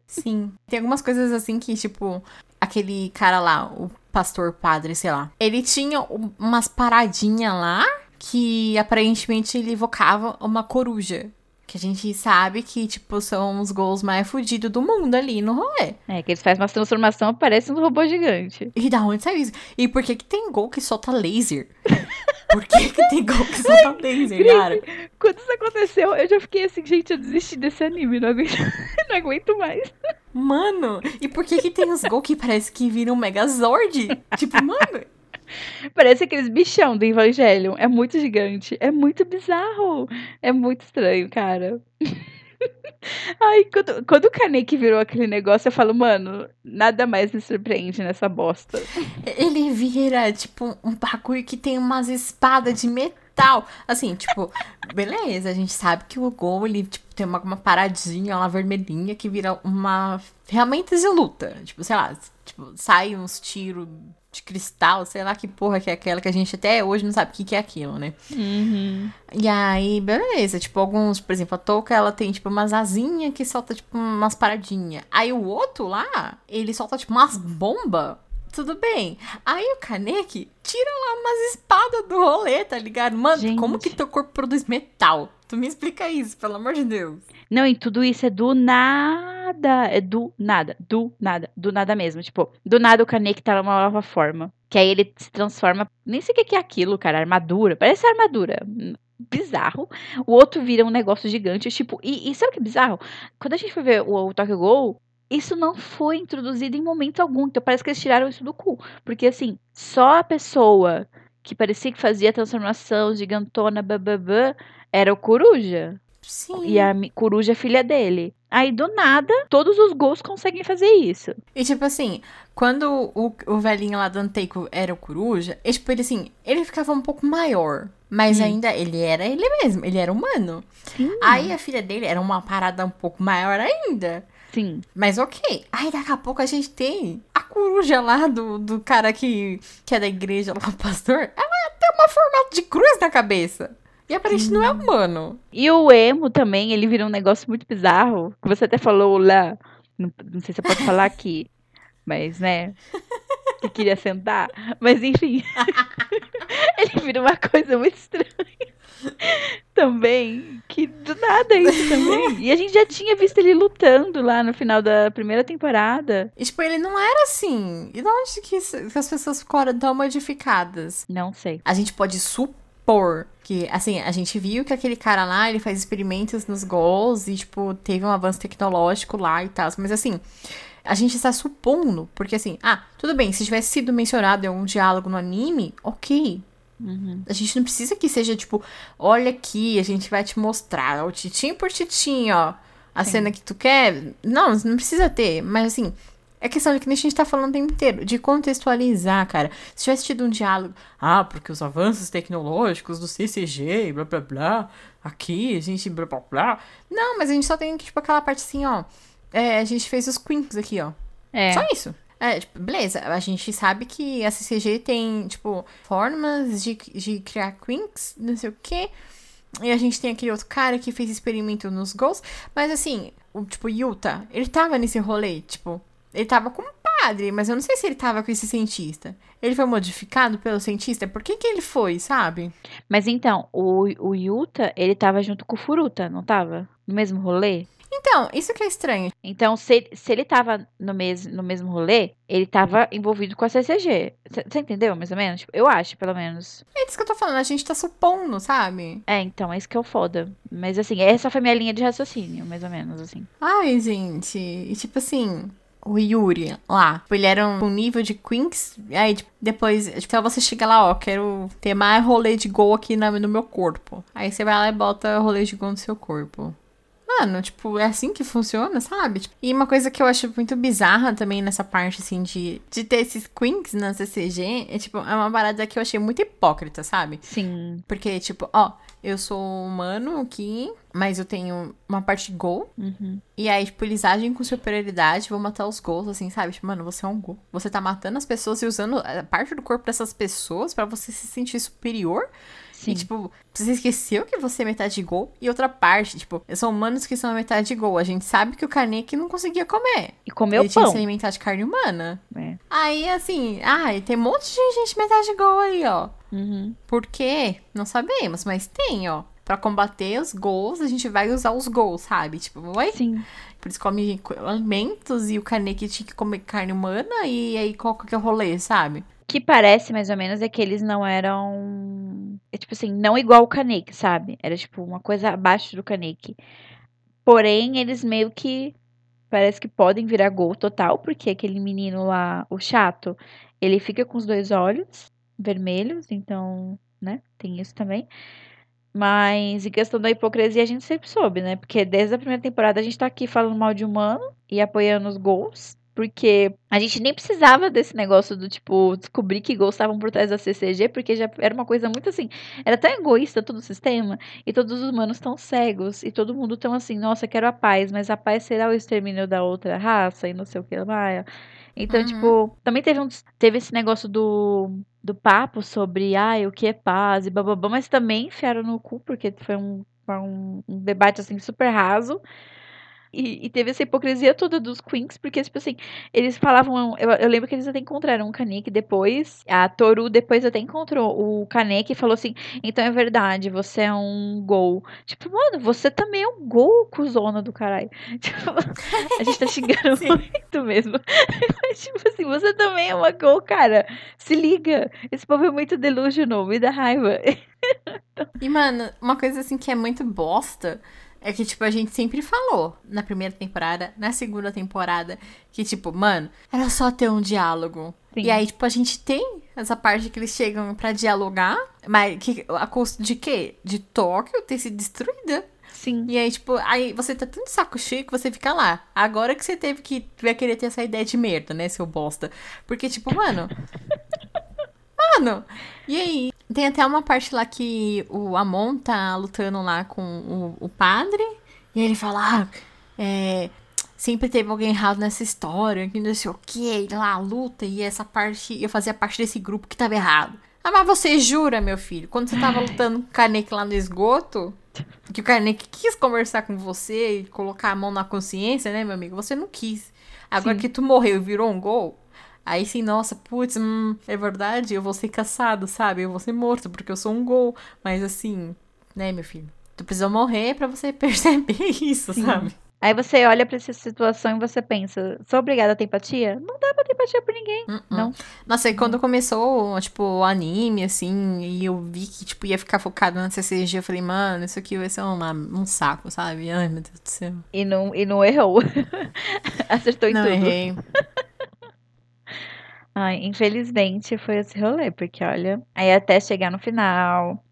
Sim. Tem algumas coisas assim que, tipo, aquele cara lá, o pastor, padre, sei lá, ele tinha umas paradinhas lá que aparentemente ele evocava uma coruja. Que a gente sabe que, tipo, são os gols mais fudidos do mundo ali no rolê. É, que eles fazem uma transformação e parecem um robô gigante. E da onde saiu isso? E por que que tem gol que solta laser? Por que que tem gol que solta laser, cara? Quando isso aconteceu, eu já fiquei assim, gente, eu desisti desse anime, não aguento mais. Mano, e por que que tem os gols que parece que viram um Megazord? Tipo, mano... Parece aqueles bichão do Evangelion. É muito gigante, é muito bizarro. É muito estranho, cara. Ai, quando o Kaneki virou aquele negócio, eu falo, mano, nada mais me surpreende nessa bosta. Ele vira, tipo, um bagulho que tem umas espadas de metal. Assim, tipo, beleza, a gente sabe que o Gol, ele, tipo, tem uma paradinha, uma vermelhinha, que vira uma ferramenta de luta. Tipo, sei lá, tipo, sai uns tiros de cristal, sei lá que porra que é aquela, que a gente até hoje não sabe o que é aquilo, né? Uhum. E aí, beleza, tipo, alguns, por exemplo, a Touka, ela tem, tipo, umas asinhas que solta, tipo, umas paradinhas. Aí o outro lá, ele solta, tipo, umas bombas. Tudo bem. Aí o Kaneki tira lá umas espadas do rolê, tá ligado? Mano, gente, como que teu corpo produz metal? Tu me explica isso, pelo amor de Deus. Não, e tudo isso é do nada. É do nada, do nada, do nada mesmo. Tipo, do nada o Kaneki tá numa nova forma. Que aí ele se transforma, nem sei o que é aquilo, cara, armadura. Parece armadura. Bizarro. O outro vira um negócio gigante, tipo, e sabe o que é bizarro? Quando a gente foi ver o Tokyo Ghoul, isso não foi introduzido em momento algum. Então parece que eles tiraram isso do cu. Porque assim, só a pessoa que parecia que fazia a transformação gigantona, bababã, era o Coruja. Sim. E a Coruja é filha dele. Aí do nada, todos os Ghouls conseguem fazer isso. E tipo assim, quando o velhinho lá do Anteiku era o Coruja, ele, tipo, ele assim, ele ficava um pouco maior. Mas ainda, ele era ele mesmo. Ele era humano. Sim. Aí a filha dele era uma parada um pouco maior ainda. Sim. Mas ok. Aí daqui a pouco a gente tem a coruja lá do cara que é da igreja lá, pastor. Ela tem uma forma de cruz na cabeça. E aparentemente não é humano. E o emo também, ele vira um negócio muito bizarro. Que você até falou lá. Não sei se eu posso falar aqui. Mas, né? Que queria sentar. Mas enfim. Ele vira uma coisa muito estranha. Também, que do nada isso também. E a gente já tinha visto ele lutando lá no final da primeira temporada. E, tipo, ele não era assim. E de onde que as pessoas ficaram tão modificadas? Não sei. A gente pode supor que, assim, a gente viu que aquele cara lá, ele faz experimentos nos gols e, tipo, teve um avanço tecnológico lá e tal. Mas, assim, a gente está supondo, porque, assim, tudo bem, se tivesse sido mencionado em algum diálogo no anime, ok. Uhum. A gente não precisa que seja, tipo, olha aqui, a gente vai te mostrar, ó, titinho por titinho, ó, a cena que tu quer. Não, não precisa ter, mas assim, é questão de que a gente tá falando o tempo inteiro, de contextualizar, cara. Se tivesse tido um diálogo, porque os avanços tecnológicos do CCG, blá, blá, blá, aqui, a gente, blá, blá, blá. Não, mas a gente só tem, tipo, aquela parte assim, ó, a gente fez os Quinx aqui, ó. É. Só isso. É, tipo, beleza, a gente sabe que a CCG tem, tipo, formas de criar Quinx, não sei o quê. E a gente tem aquele outro cara que fez experimento nos gols. Mas, assim, o tipo, Yuta, ele tava nesse rolê, tipo... Ele tava com um padre, mas eu não sei se ele tava com esse cientista. Ele foi modificado pelo cientista? Por que ele foi, sabe? Mas, então, o Yuta, ele tava junto com o Furuta, não tava? No mesmo rolê? Então, isso que é estranho. Então, se ele tava no mesmo rolê, ele tava envolvido com a CCG. Você entendeu, mais ou menos? Tipo, eu acho, pelo menos. É disso que eu tô falando, a gente tá supondo, sabe? É, então, é isso que é o foda. Mas, assim, essa foi minha linha de raciocínio, mais ou menos, assim. Ai, gente, e tipo assim... O Yuri, lá, ele era um nível de Quinx, aí depois, então você chega lá, ó, quero ter mais rolê de gol aqui no meu corpo. Aí você vai lá e bota rolê de gol no seu corpo. mano, tipo, é assim que funciona, sabe? E uma coisa que eu acho muito bizarra também nessa parte, assim, de ter esses Quinx na CCG, é, tipo, é uma parada que eu achei muito hipócrita, sabe? Sim. Porque, tipo, ó, eu sou humano aqui, mas eu tenho uma parte de gol. Uhum. E aí, tipo, eles agem com superioridade, vão matar os gols, assim, sabe? Tipo, mano, você é um gol. Você tá matando as pessoas e usando a parte do corpo dessas pessoas pra você se sentir superior. Sim. E, tipo, você esqueceu que você é metade de gol. E outra parte, tipo, são humanos que são a metade de gol. A gente sabe que o Kaneki não conseguia comer. E comeu pão. Ele tinha que se alimentar de carne humana. É. Aí, assim, e tem um monte de gente metade de gol aí, ó. Uhum. Por quê? Não sabemos, mas tem, ó. Pra combater os gols, a gente vai usar os gols, sabe? Tipo, oi? Sim. Por isso come alimentos e o Kaneki tinha que comer carne humana. E aí, qual que é o rolê, sabe? Que parece, mais ou menos, é que eles não eram... É tipo assim, não igual o Kaneki, sabe? Era tipo uma coisa abaixo do Kaneki. Porém, eles meio que... Parece que podem virar gol total, porque aquele menino lá, o chato, ele fica com os dois olhos vermelhos, então, né? Tem isso também. Mas, em questão da hipocrisia, a gente sempre soube, né? Porque desde a primeira temporada a gente tá aqui falando mal de humano e apoiando os gols. Porque a gente nem precisava desse negócio do, tipo, descobrir que gols estavam por trás da CCG, porque já era uma coisa muito assim, era tão egoísta todo o sistema, e todos os humanos estão cegos, e todo mundo tão assim, nossa, quero a paz, mas a paz será o extermínio da outra raça, e não sei o que lá. Então, tipo, também teve esse negócio do papo sobre, o que é paz, e bababá, mas também enfiaram no cu, porque foi um debate, assim, super raso. E teve essa hipocrisia toda dos Quinx, porque, tipo assim, eles falavam... Eu lembro que eles até encontraram o Kaneki depois. A Toru depois até encontrou o Kaneki e falou assim, então é verdade, você é um gol. Tipo, mano, você também é um gol, cuzona do caralho. Tipo, a gente tá xingando muito mesmo. Mas, tipo assim, você também é uma gol, cara. Se liga. Esse povo é muito delusional, me dá raiva. E, mano, uma coisa assim que é muito bosta... É que, tipo, a gente sempre falou na primeira temporada, na segunda temporada, que, tipo, mano, era só ter um diálogo. Sim. E aí, tipo, a gente tem essa parte que eles chegam pra dialogar, mas a custo de quê? De Tóquio ter sido destruída. Sim. E aí, tipo, aí você tá tão de saco cheio que você fica lá. Agora que você vai querer ter essa ideia de merda, né, seu bosta. Porque, tipo, mano... Mano, e aí? Tem até uma parte lá que o Amon tá lutando lá com o padre. E ele fala, sempre teve alguém errado nessa história, que não sei o que, lá, luta. E essa parte, eu fazia parte desse grupo que tava errado. Ah, mas você jura, meu filho? Quando você tava lutando com o Kaneki lá no esgoto, que o Kaneki quis conversar com você e colocar a mão na consciência, né, meu amigo? Você não quis. Agora Sim. Que tu morreu e virou um gol... Aí sim, nossa, putz, é verdade, eu vou ser caçado, sabe? Eu vou ser morto, porque eu sou um gol. Mas assim, né, meu filho? Tu precisa morrer pra você perceber isso, sim. Sabe? Aí você olha pra essa situação e você pensa, sou obrigada a ter empatia? Não dá pra ter empatia por ninguém, não. Nossa, e quando começou, tipo, o anime, assim, e eu vi que, tipo, ia ficar focado na CCG, eu falei, mano, isso aqui vai ser um saco, sabe? Ai, meu Deus do céu. E não errou. Acertou em tudo. Não errei. Ai, infelizmente foi esse rolê, porque olha, aí até chegar no final,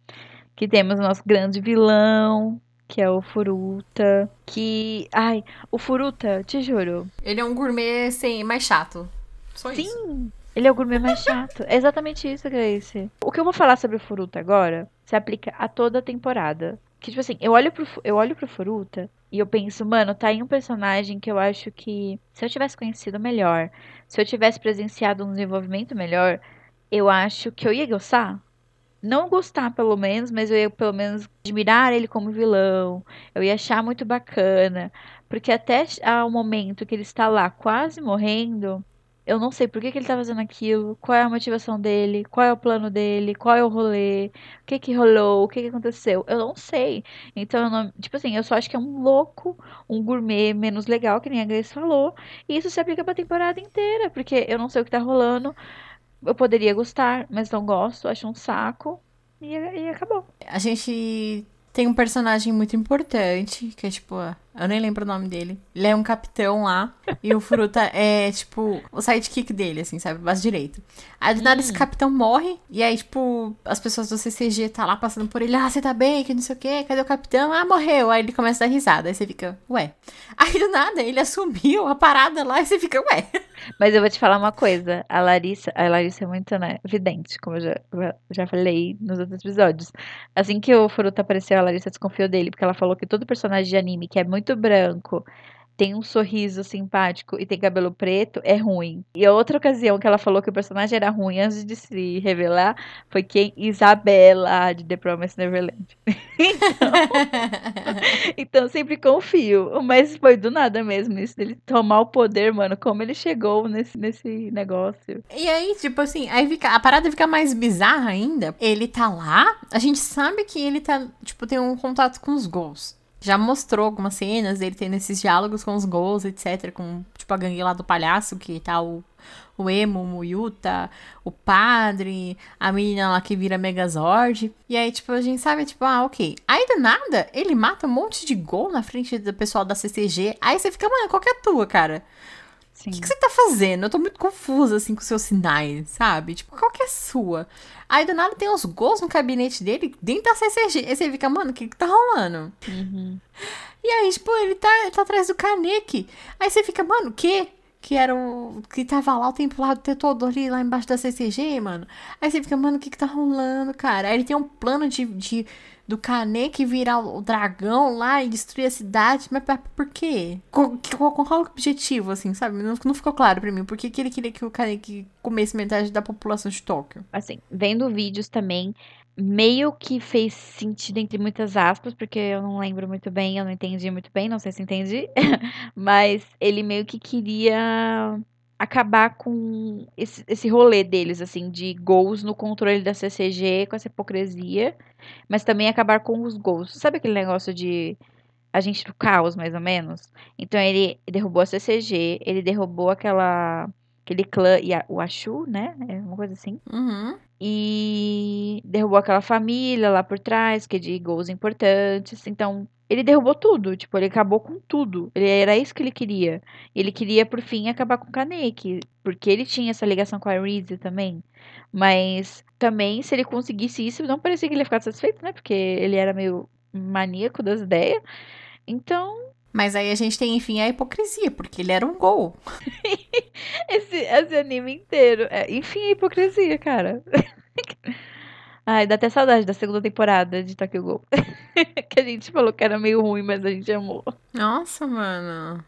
que temos o nosso grande vilão, que é o Furuta, que... Ai, o Furuta, te juro. Ele é um gourmet mais chato, só Sim, isso. Sim, ele é o gourmet mais chato, é exatamente isso, Grace. O que eu vou falar sobre o Furuta agora, se aplica a toda a temporada. Que tipo assim, eu olho pro Furuta e eu penso, mano, tá aí um personagem que eu acho que... Se eu tivesse conhecido melhor, se eu tivesse presenciado um desenvolvimento melhor, eu acho que eu ia gostar. Não gostar, pelo menos, mas eu ia, pelo menos, admirar ele como vilão. Eu ia achar muito bacana. Porque até ao momento que ele está lá quase morrendo, eu não sei por que ele tá fazendo aquilo, qual é a motivação dele, qual é o plano dele, qual é o rolê, o que rolou, o que aconteceu, eu não sei. Então, tipo assim, eu só acho que é um louco, um gourmet menos legal, que nem a Grace falou, e isso se aplica pra temporada inteira, porque eu não sei o que tá rolando, eu poderia gostar, mas não gosto, acho um saco, e acabou. A gente Tem um personagem muito importante, que é tipo... Eu nem lembro o nome dele. Ele é um capitão lá. E o Furuta é, tipo, o sidekick dele, assim, sabe? O braço direito. Aí, do nada, esse capitão morre. E aí, tipo, as pessoas do CCG tá lá passando por ele. Ah, você tá bem? Que não sei o quê. Cadê o capitão? Ah, morreu. Aí ele começa a dar risada. Aí você fica, ué. Aí, do nada, ele assumiu a parada lá. E você fica, ué. Mas eu vou te falar uma coisa. A Larissa é muito, né, vidente. Como eu já falei nos outros episódios. Assim que o Furuta apareceu, a Larissa desconfiou dele. Porque ela falou que todo personagem de anime que é muito branco, tem um sorriso simpático e tem cabelo preto, é ruim. E a outra ocasião que ela falou que o personagem era ruim antes de se revelar foi quem? Isabela, de The Promised Neverland. Então sempre confio. Mas foi do nada mesmo isso dele tomar o poder, mano. Como ele chegou nesse negócio. E aí, tipo assim, aí a parada fica mais bizarra ainda. Ele tá lá, a gente sabe que ele tá, tipo, tem um contato com os ghouls. Já mostrou algumas cenas dele tendo esses diálogos com os ghouls, etc. Com, tipo, a gangue lá do palhaço, que tá o Emo, o Yuta, o padre, a menina lá que vira Megazord. E aí, tipo, a gente sabe, tipo, ah, ok. Aí, do nada, ele mata um monte de ghoul na frente do pessoal da CCG. Aí você fica, mano, qual que é a tua, cara? O que você tá fazendo? Eu tô muito confusa, assim, com os seus sinais, sabe? Tipo, qual que é a sua? Aí, do nada, tem uns gols no gabinete dele, dentro da CCG. Aí você fica, mano, o que tá rolando? Uhum. E aí, tipo, ele tá atrás do Kaneki. Aí você fica, mano, o quê? Que era o... Que tava lá o tempo lá, todo ali, lá embaixo da CCG, mano. Aí você fica, mano, o que tá rolando, cara? Aí ele tem um plano do Kaneki virar o dragão lá e destruir a cidade, mas por quê? Qual o objetivo, assim, sabe? Não ficou claro pra mim, por que ele queria que o Kaneki comesse metade da população de Tóquio? Assim, vendo vídeos também, meio que fez sentido entre muitas aspas, porque eu não lembro muito bem, eu não entendi muito bem, não sei se entendi, mas ele meio que queria... acabar com esse rolê deles, assim, de gols no controle da CCG, com essa hipocrisia, mas também acabar com os gols. Sabe aquele negócio de agente do caos, mais ou menos? Então, ele derrubou a CCG, ele derrubou aquele clã, o Ashu, né? É uma coisa assim. Uhum. E derrubou aquela família lá por trás, que é de gols importantes, então... Ele derrubou tudo, tipo, ele acabou com tudo. Era isso que ele queria. Ele queria, por fim, acabar com o Kaneki, porque ele tinha essa ligação com a Rize também. Mas também, se ele conseguisse isso, não parecia que ele ia ficar satisfeito, né? Porque ele era meio maníaco das ideias. Então... Mas aí a gente tem, enfim, a hipocrisia, porque ele era um gol. esse anime inteiro. Enfim, a hipocrisia, cara. Ai, dá até saudade da segunda temporada de Tokyo Ghoul. Que a gente falou que era meio ruim, mas a gente amou. Nossa, mano.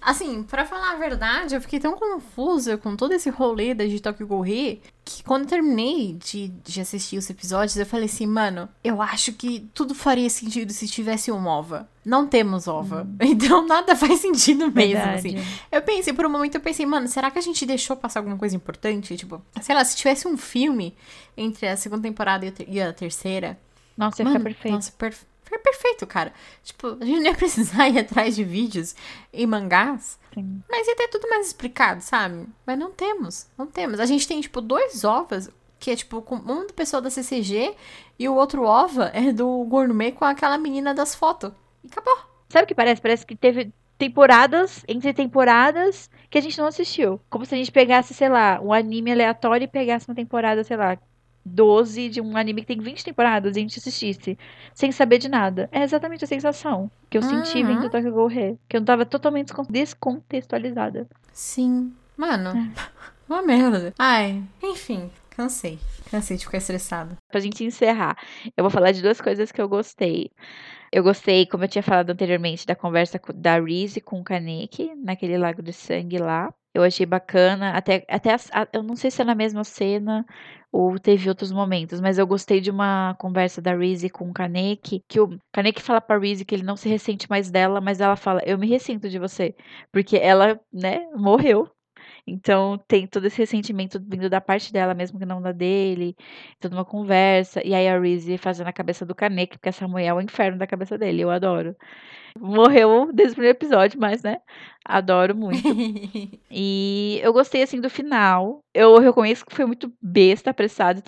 Assim, pra falar a verdade, eu fiquei tão confusa com todo esse rolê da de Tokyo Ghoul Re, que quando eu terminei de assistir os episódios, eu falei assim, mano, eu acho que tudo faria sentido se tivesse uma ova. Não temos ova. Então nada faz sentido mesmo, assim. Eu pensei, por um momento, mano, será que a gente deixou passar alguma coisa importante? Tipo, sei lá, se tivesse um filme entre a segunda temporada e a terceira... Nossa, ia ficar perfeito. Nossa, foi perfeito, cara. Tipo, a gente não ia precisar ir atrás de vídeos e mangás. Sim. Mas ia ter tudo mais explicado, sabe? Mas não temos. A gente tem, tipo, 2 ovas, que é, tipo, um do pessoal da CCG e o outro ova é do gourmet com aquela menina das fotos. E acabou. Sabe o que parece? Parece que teve temporadas, entre temporadas, que a gente não assistiu. Como se a gente pegasse, sei lá, um anime aleatório e pegasse uma temporada, sei lá, 12 de um anime que tem 20 temporadas e a gente assistisse, sem saber de nada. É exatamente a sensação que eu senti vendo o Tokyo Ghoul Re, que eu não tava totalmente descontextualizada. Sim. Mano, uma merda. Ai, enfim, cansei de ficar estressada. Pra gente encerrar, eu vou falar de 2 coisas que eu gostei. Eu gostei, como eu tinha falado anteriormente, da conversa da Rize com o Kaneki, naquele lago de sangue lá. Eu achei bacana, até eu não sei se é na mesma cena ou teve outros momentos, mas eu gostei de uma conversa da Rize com o Kaneki, que o Kaneki fala pra Rize que ele não se ressente mais dela, mas ela fala, eu me ressinto de você, porque ela, né, morreu. Então, tem todo esse ressentimento vindo da parte dela, mesmo que não da dele. Toda uma conversa. E aí, a Rize fazendo a cabeça do Kaneki, porque essa mulher é o inferno da cabeça dele. Eu adoro. Morreu desde o primeiro episódio, mas, né? Adoro muito. E eu gostei, assim, do final. Eu reconheço que foi muito besta, apressado.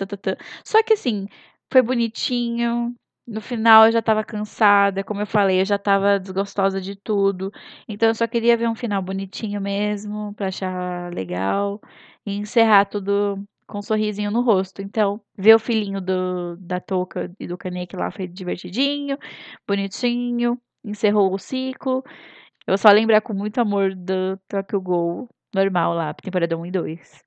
Só que, assim, foi bonitinho. No final eu já estava cansada, como eu falei, eu já estava desgostosa de tudo. Então eu só queria ver um final bonitinho mesmo, pra achar legal e encerrar tudo com um sorrisinho no rosto. Então, ver o filhinho da Touka e do Kaneki lá foi divertidinho, bonitinho, encerrou o ciclo. Eu só lembrar com muito amor do Tokyo Ghoul normal lá, temporada 1 e 2.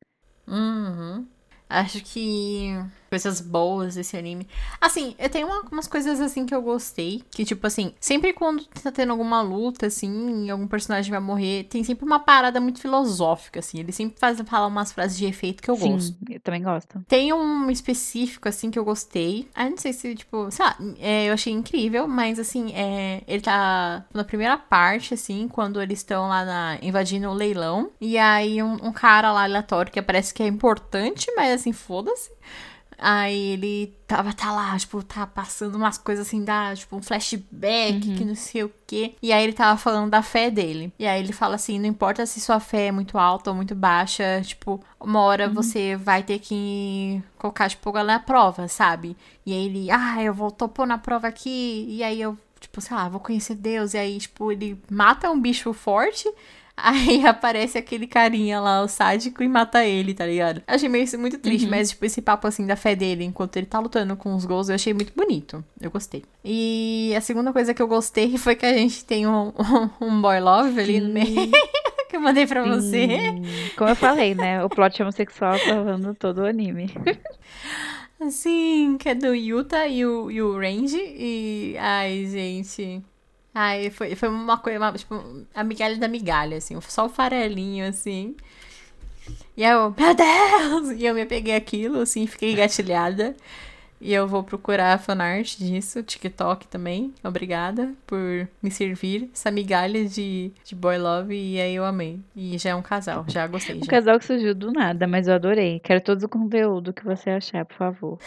Uhum. Acho que coisas boas desse anime. Assim, eu tenho umas coisas assim que eu gostei. Que tipo assim, sempre quando tá tendo alguma luta, assim, algum personagem vai morrer, tem sempre uma parada muito filosófica, assim. Ele sempre fala umas frases de efeito que eu gosto. Sim, eu também gosto. Tem um específico, assim, que eu gostei. Ah, não sei se, tipo, sei lá, eu achei incrível, mas assim, ele tá na primeira parte, assim, quando eles estão lá invadindo o leilão. E aí um cara lá aleatório que parece que é importante, mas assim, foda-se. Aí ele tá lá, tipo, tá passando umas coisas assim, tipo, um flashback, que não sei o quê. E aí ele tava falando da fé dele. E aí ele fala assim, não importa se sua fé é muito alta ou muito baixa, tipo, uma hora você vai ter que colocar, tipo, a galera na prova, sabe? E aí ele, eu vou topar na prova aqui, e aí eu, tipo, sei lá, vou conhecer Deus. E aí, tipo, ele mata um bicho forte. Aí aparece aquele carinha lá, o sádico, e mata ele, tá ligado? Eu achei meio isso muito triste, mas tipo, esse papo assim da fé dele, enquanto ele tá lutando com os gols, eu achei muito bonito. Eu gostei. E a segunda coisa que eu gostei foi que a gente tem um boy love ali no meio, que eu mandei pra você. Como eu falei, né? O plot homossexual salvando todo o anime. Assim, que é do Yuta e o Range. E, ai, gente... Ai, foi uma coisa, tipo, a migalha da migalha, assim, só o farelinho, assim. E eu, meu Deus! E eu me apeguei aquilo, assim, fiquei engatilhada. E eu vou procurar fanart disso, TikTok também. Obrigada por me servir essa migalha de boy love. E aí eu amei. E já é um casal, já gostei. Um casal que surgiu do nada, mas eu adorei. Quero todo o conteúdo que você achar, por favor.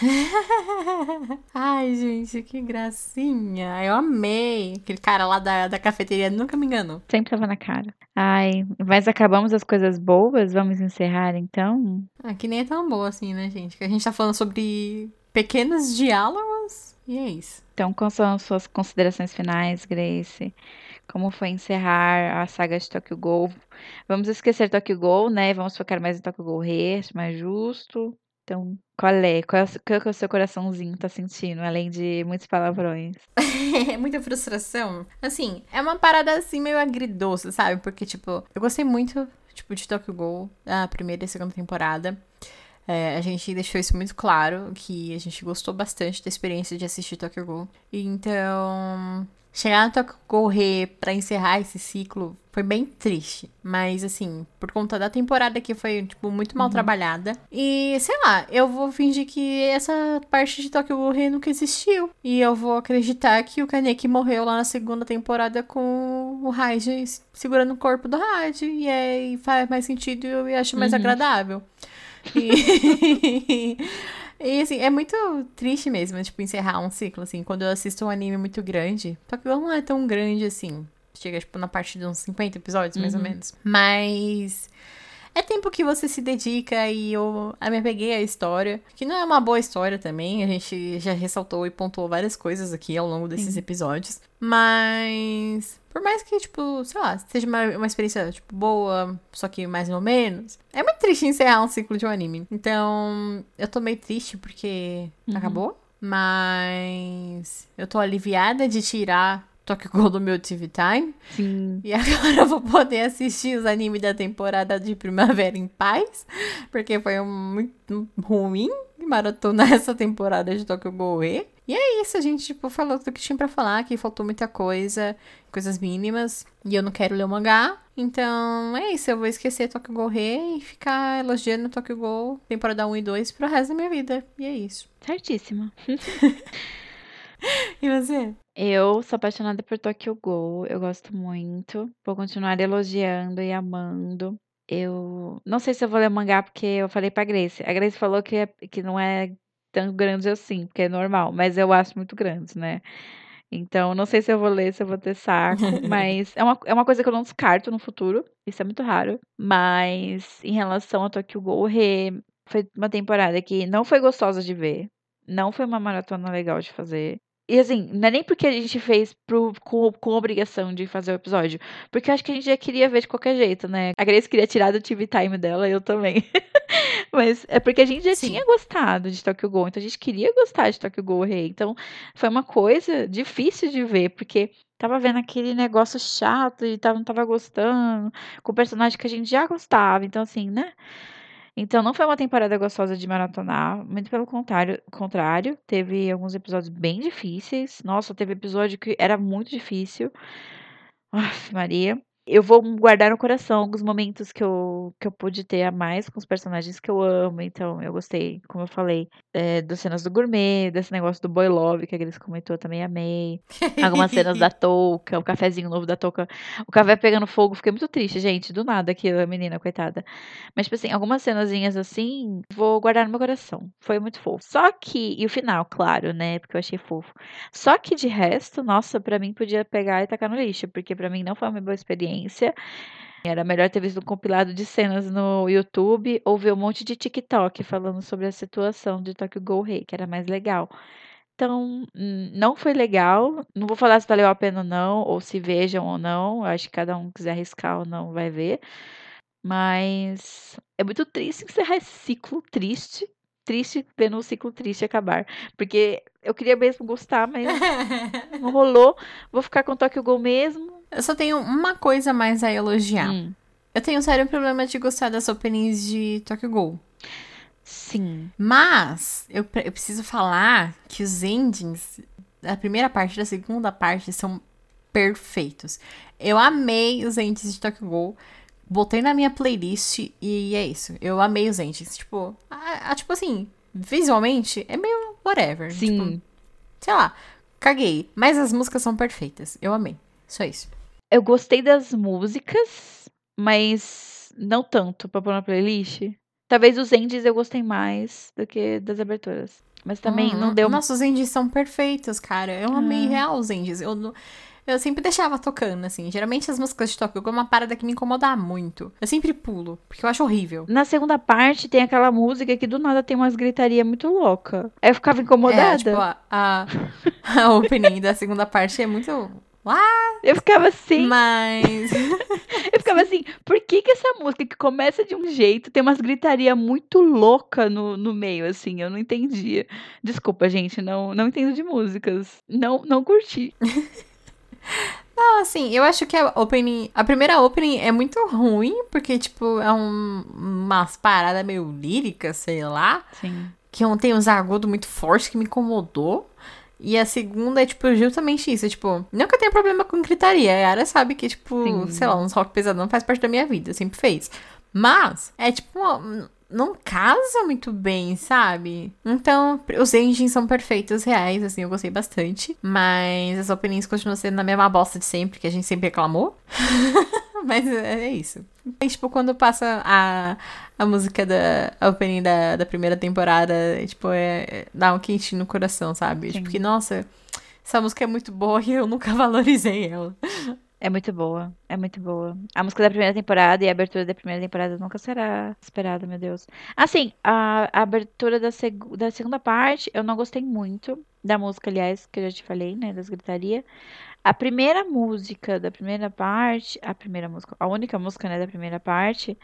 Ai, gente, que gracinha. Eu amei. Aquele cara lá da cafeteria nunca me enganou. Sempre tava na cara. Ai, mas acabamos as coisas boas? Vamos encerrar, então? Ah, que nem é tão boa assim, né, gente? Que a gente tá falando sobre... pequenos diálogos, e é isso. Então, quais são suas considerações finais, Grace? Como foi encerrar a saga de Tokyo Ghoul? Vamos esquecer Tokyo Ghoul, né? Vamos focar mais em Tokyo Ghoul Re, mais justo. Então, qual é o seu coraçãozinho tá sentindo, além de muitos palavrões? Muita frustração. Assim, é uma parada assim meio agridoce, sabe? Porque, tipo, eu gostei muito, tipo, de Tokyo Ghoul, a primeira e segunda temporada. A gente deixou isso muito claro, que a gente gostou bastante da experiência de assistir Tokyo Ghoul. Então, chegar no Tokyo Ghoul Re pra encerrar esse ciclo foi bem triste. Mas, assim, por conta da temporada que foi, tipo, muito mal trabalhada. E, sei lá, eu vou fingir que essa parte de Tokyo Ghoul Re nunca existiu. E eu vou acreditar que o Kaneki morreu lá na segunda temporada com o Hide segurando o corpo do Hide. E aí faz mais sentido e eu acho mais agradável. E assim, é muito triste mesmo, tipo, encerrar um ciclo, assim, quando eu assisto um anime muito grande, só que não é tão grande, assim, chega, tipo, na parte de uns 50 episódios, mais ou menos, mas é tempo que você se dedica e eu me apeguei à história, que não é uma boa história também, a gente já ressaltou e pontuou várias coisas aqui ao longo desses episódios, mas... Por mais que, tipo, sei lá, seja uma experiência, tipo, boa, só que mais ou menos. É muito triste encerrar um ciclo de um anime. Então, eu tô meio triste porque acabou. Mas eu tô aliviada de tirar Tokyo Ghoul do meu TV Time. Sim. E agora eu vou poder assistir os animes da temporada de primavera em paz. Porque foi muito ruim maratonar essa temporada de Tokyo Ghoul Re. E é isso, a gente, tipo, falou tudo que tinha pra falar, que faltou muita coisa, coisas mínimas, e eu não quero ler o mangá, então é isso, eu vou esquecer Tokyo Ghoul Re e ficar elogiando Tokyo Ghoul temporada 1 e 2 pro resto da minha vida, e é isso. Certíssima. E você? Eu sou apaixonada por Tokyo Ghoul, eu gosto muito, vou continuar elogiando e amando. Eu não sei se eu vou ler o mangá, porque eu falei pra Grace, a Grace falou que não é... tão grandes assim, porque é normal, mas eu acho muito grandes, né? Então, não sei se eu vou ler, se eu vou ter saco, mas é uma coisa que eu não descarto no futuro, isso é muito raro, mas em relação a Tokyo Ghoul Re, foi uma temporada que não foi gostosa de ver, não foi uma maratona legal de fazer, E assim, não é nem porque a gente fez com obrigação de fazer o episódio. Porque eu acho que a gente já queria ver de qualquer jeito, né? A Grace queria tirar do TV Time dela, eu também. Mas é porque a gente já tinha gostado de Tokyo Ghoul. Então a gente queria gostar de Tokyo Ghoul Re. Então foi uma coisa difícil de ver, porque tava vendo aquele negócio chato e não tava gostando, com o personagem que a gente já gostava. Então assim, né? Então, não foi uma temporada gostosa de maratonar, muito pelo contrário, teve alguns episódios bem difíceis. Nossa, teve episódio que era muito difícil. Uf, Maria. Eu vou guardar no coração alguns momentos que eu pude ter a mais com os personagens que eu amo. Então, eu gostei, como eu falei, das cenas do gourmet, desse negócio do boy love, que a Grace comentou, eu também amei. Algumas cenas da Touka, o cafezinho novo da Touka. O café pegando fogo, fiquei muito triste, gente, do nada aqui, a menina, coitada. Mas, tipo assim, algumas cenazinhas assim, vou guardar no meu coração. Foi muito fofo. Só que, e o final, claro, né, porque eu achei fofo. Só que, de resto, nossa, pra mim, podia pegar e tacar no lixo, porque pra mim não foi uma boa experiência. Era melhor ter visto um compilado de cenas no YouTube ou ver um monte de TikTok falando sobre a situação de Tokyo Ghoul Re, que era mais legal. Então, não foi legal. Não vou falar se valeu a pena ou não, ou se vejam ou não. Acho que cada um quiser arriscar ou não vai ver. Mas é muito triste encerrar esse ciclo triste. Triste vendo um ciclo triste acabar. Porque eu queria mesmo gostar, mas não rolou. Vou ficar com Tokyo Ghoul mesmo. Eu só tenho uma coisa mais a elogiar. Eu tenho um sério problema de gostar das openings de Tokyo Ghoul. Sim. Mas eu preciso falar que os endings, a primeira parte e a segunda parte, são perfeitos. Eu amei os endings de Tokyo Ghoul. Botei na minha playlist e é isso. Eu amei os endings. Tipo, tipo assim, visualmente é meio whatever. Sim. Tipo, sei lá, caguei. Mas as músicas são perfeitas. Eu amei. Só isso. Eu gostei das músicas, mas não tanto pra pôr na playlist. Talvez os endings eu gostei mais do que das aberturas. Mas também não deu... Nossa, os endings são perfeitos, cara. Eu amei real os endings. Eu sempre deixava tocando, assim. Geralmente as músicas de Tokyo Ghoul é uma parada que me incomoda muito. Eu sempre pulo, porque eu acho horrível. Na segunda parte tem aquela música que do nada tem umas gritaria muito louca. Aí eu ficava incomodada. Tipo, a opening da segunda parte é muito... What? Eu ficava assim. Mas... eu ficava assim, por que essa música que começa de um jeito tem umas gritaria muito louca no meio, assim? Eu não entendia. Desculpa, gente, não entendo de músicas. Não curti. Não, assim, eu acho que a primeira opening é muito ruim, porque, tipo, é umas paradas meio líricas, sei lá. Sim. Que tem uns agudos muito fortes que me incomodou. E a segunda é, tipo, justamente isso. Tipo, não que eu tenha problema com gritaria. A Yara sabe que, tipo, sim, sei lá, uns rock pesadão faz parte da minha vida. Sempre fez. Mas, é tipo, não casa muito bem, sabe? Então, os endings são perfeitos, reais, assim, eu gostei bastante. Mas as openings continuam sendo na mesma bosta de sempre, que a gente sempre reclamou. Mas é isso. É, tipo, quando passa a música a opening da primeira temporada, tipo, dá um quentinho no coração, sabe? Sim. Tipo, que, nossa, essa música é muito boa e eu nunca valorizei ela. É muito boa, é muito boa. A música da primeira temporada e a abertura da primeira temporada nunca será esperada, meu Deus. Assim, a abertura da segunda parte, eu não gostei muito da música, aliás, que eu já te falei, né, das gritarias. A primeira música da primeira parte... A única música, né, da primeira parte...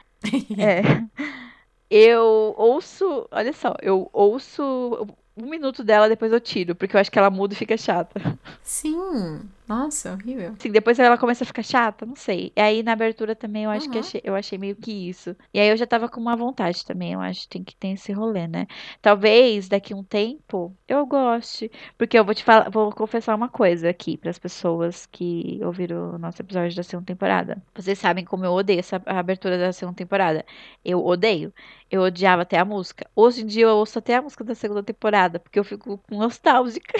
Eu ouço... Olha só, eu ouço um minuto dela, depois eu tiro. Porque eu acho que ela muda e fica chata. Sim. Nossa, horrível. Sim, depois ela começa a ficar chata, não sei. E aí, na abertura também, eu acho que eu achei meio que isso. E aí, eu já tava com uma vontade também. Eu acho que tem esse rolê, né? Talvez, daqui um tempo, eu goste. Porque eu vou te falar, vou confessar uma coisa aqui pras pessoas que ouviram o nosso episódio da segunda temporada. Vocês sabem como eu odeio a abertura da segunda temporada. Eu odeio. Eu odiava até a música. Hoje em dia, eu ouço até a música da segunda temporada. Porque eu fico nostálgica.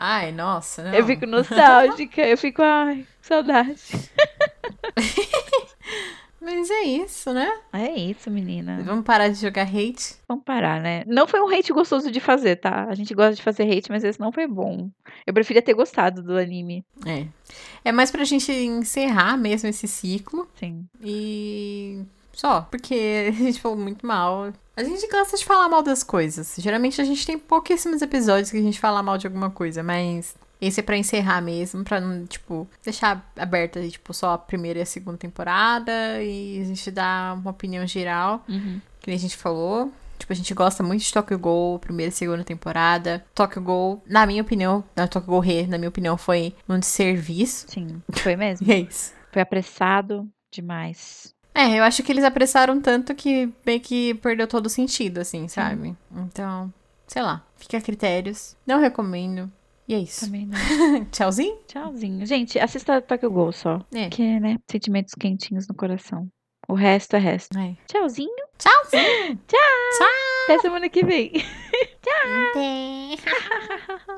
Ai, nossa. Não. Eu fico nostálgica. Eu fico, ai, saudade. Mas é isso, né? É isso, menina. Vamos parar de jogar hate? Vamos parar, né? Não foi um hate gostoso de fazer, tá? A gente gosta de fazer hate, mas esse não foi bom. Eu preferia ter gostado do anime. É. É mais pra gente encerrar mesmo esse ciclo. Sim. E... Só, porque a gente falou muito mal. A gente cansa de falar mal das coisas. Geralmente a gente tem pouquíssimos episódios que a gente fala mal de alguma coisa, mas... Esse é pra encerrar mesmo, pra não, tipo, deixar aberta, tipo, só a primeira e a segunda temporada e a gente dar uma opinião geral, que nem a gente falou. Tipo, a gente gosta muito de Tokyo Ghoul, primeira e segunda temporada. Tokyo Ghoul, na minha opinião, Tokyo Ghoul Re, na minha opinião, foi um desserviço. Sim, foi mesmo. É isso. Foi apressado demais. É, eu acho que eles apressaram tanto que meio que perdeu todo o sentido, assim, sabe? Então, sei lá, fica a critérios. Não recomendo. E é isso. Também não. Tchauzinho? Tchauzinho. Gente, assista Tokyo Ghoul só. É. Que, né? Sentimentos quentinhos no coração. O resto é resto. É. Tchauzinho. Tchauzinho. Tchau. Tchau. Até semana que vem. Tchau.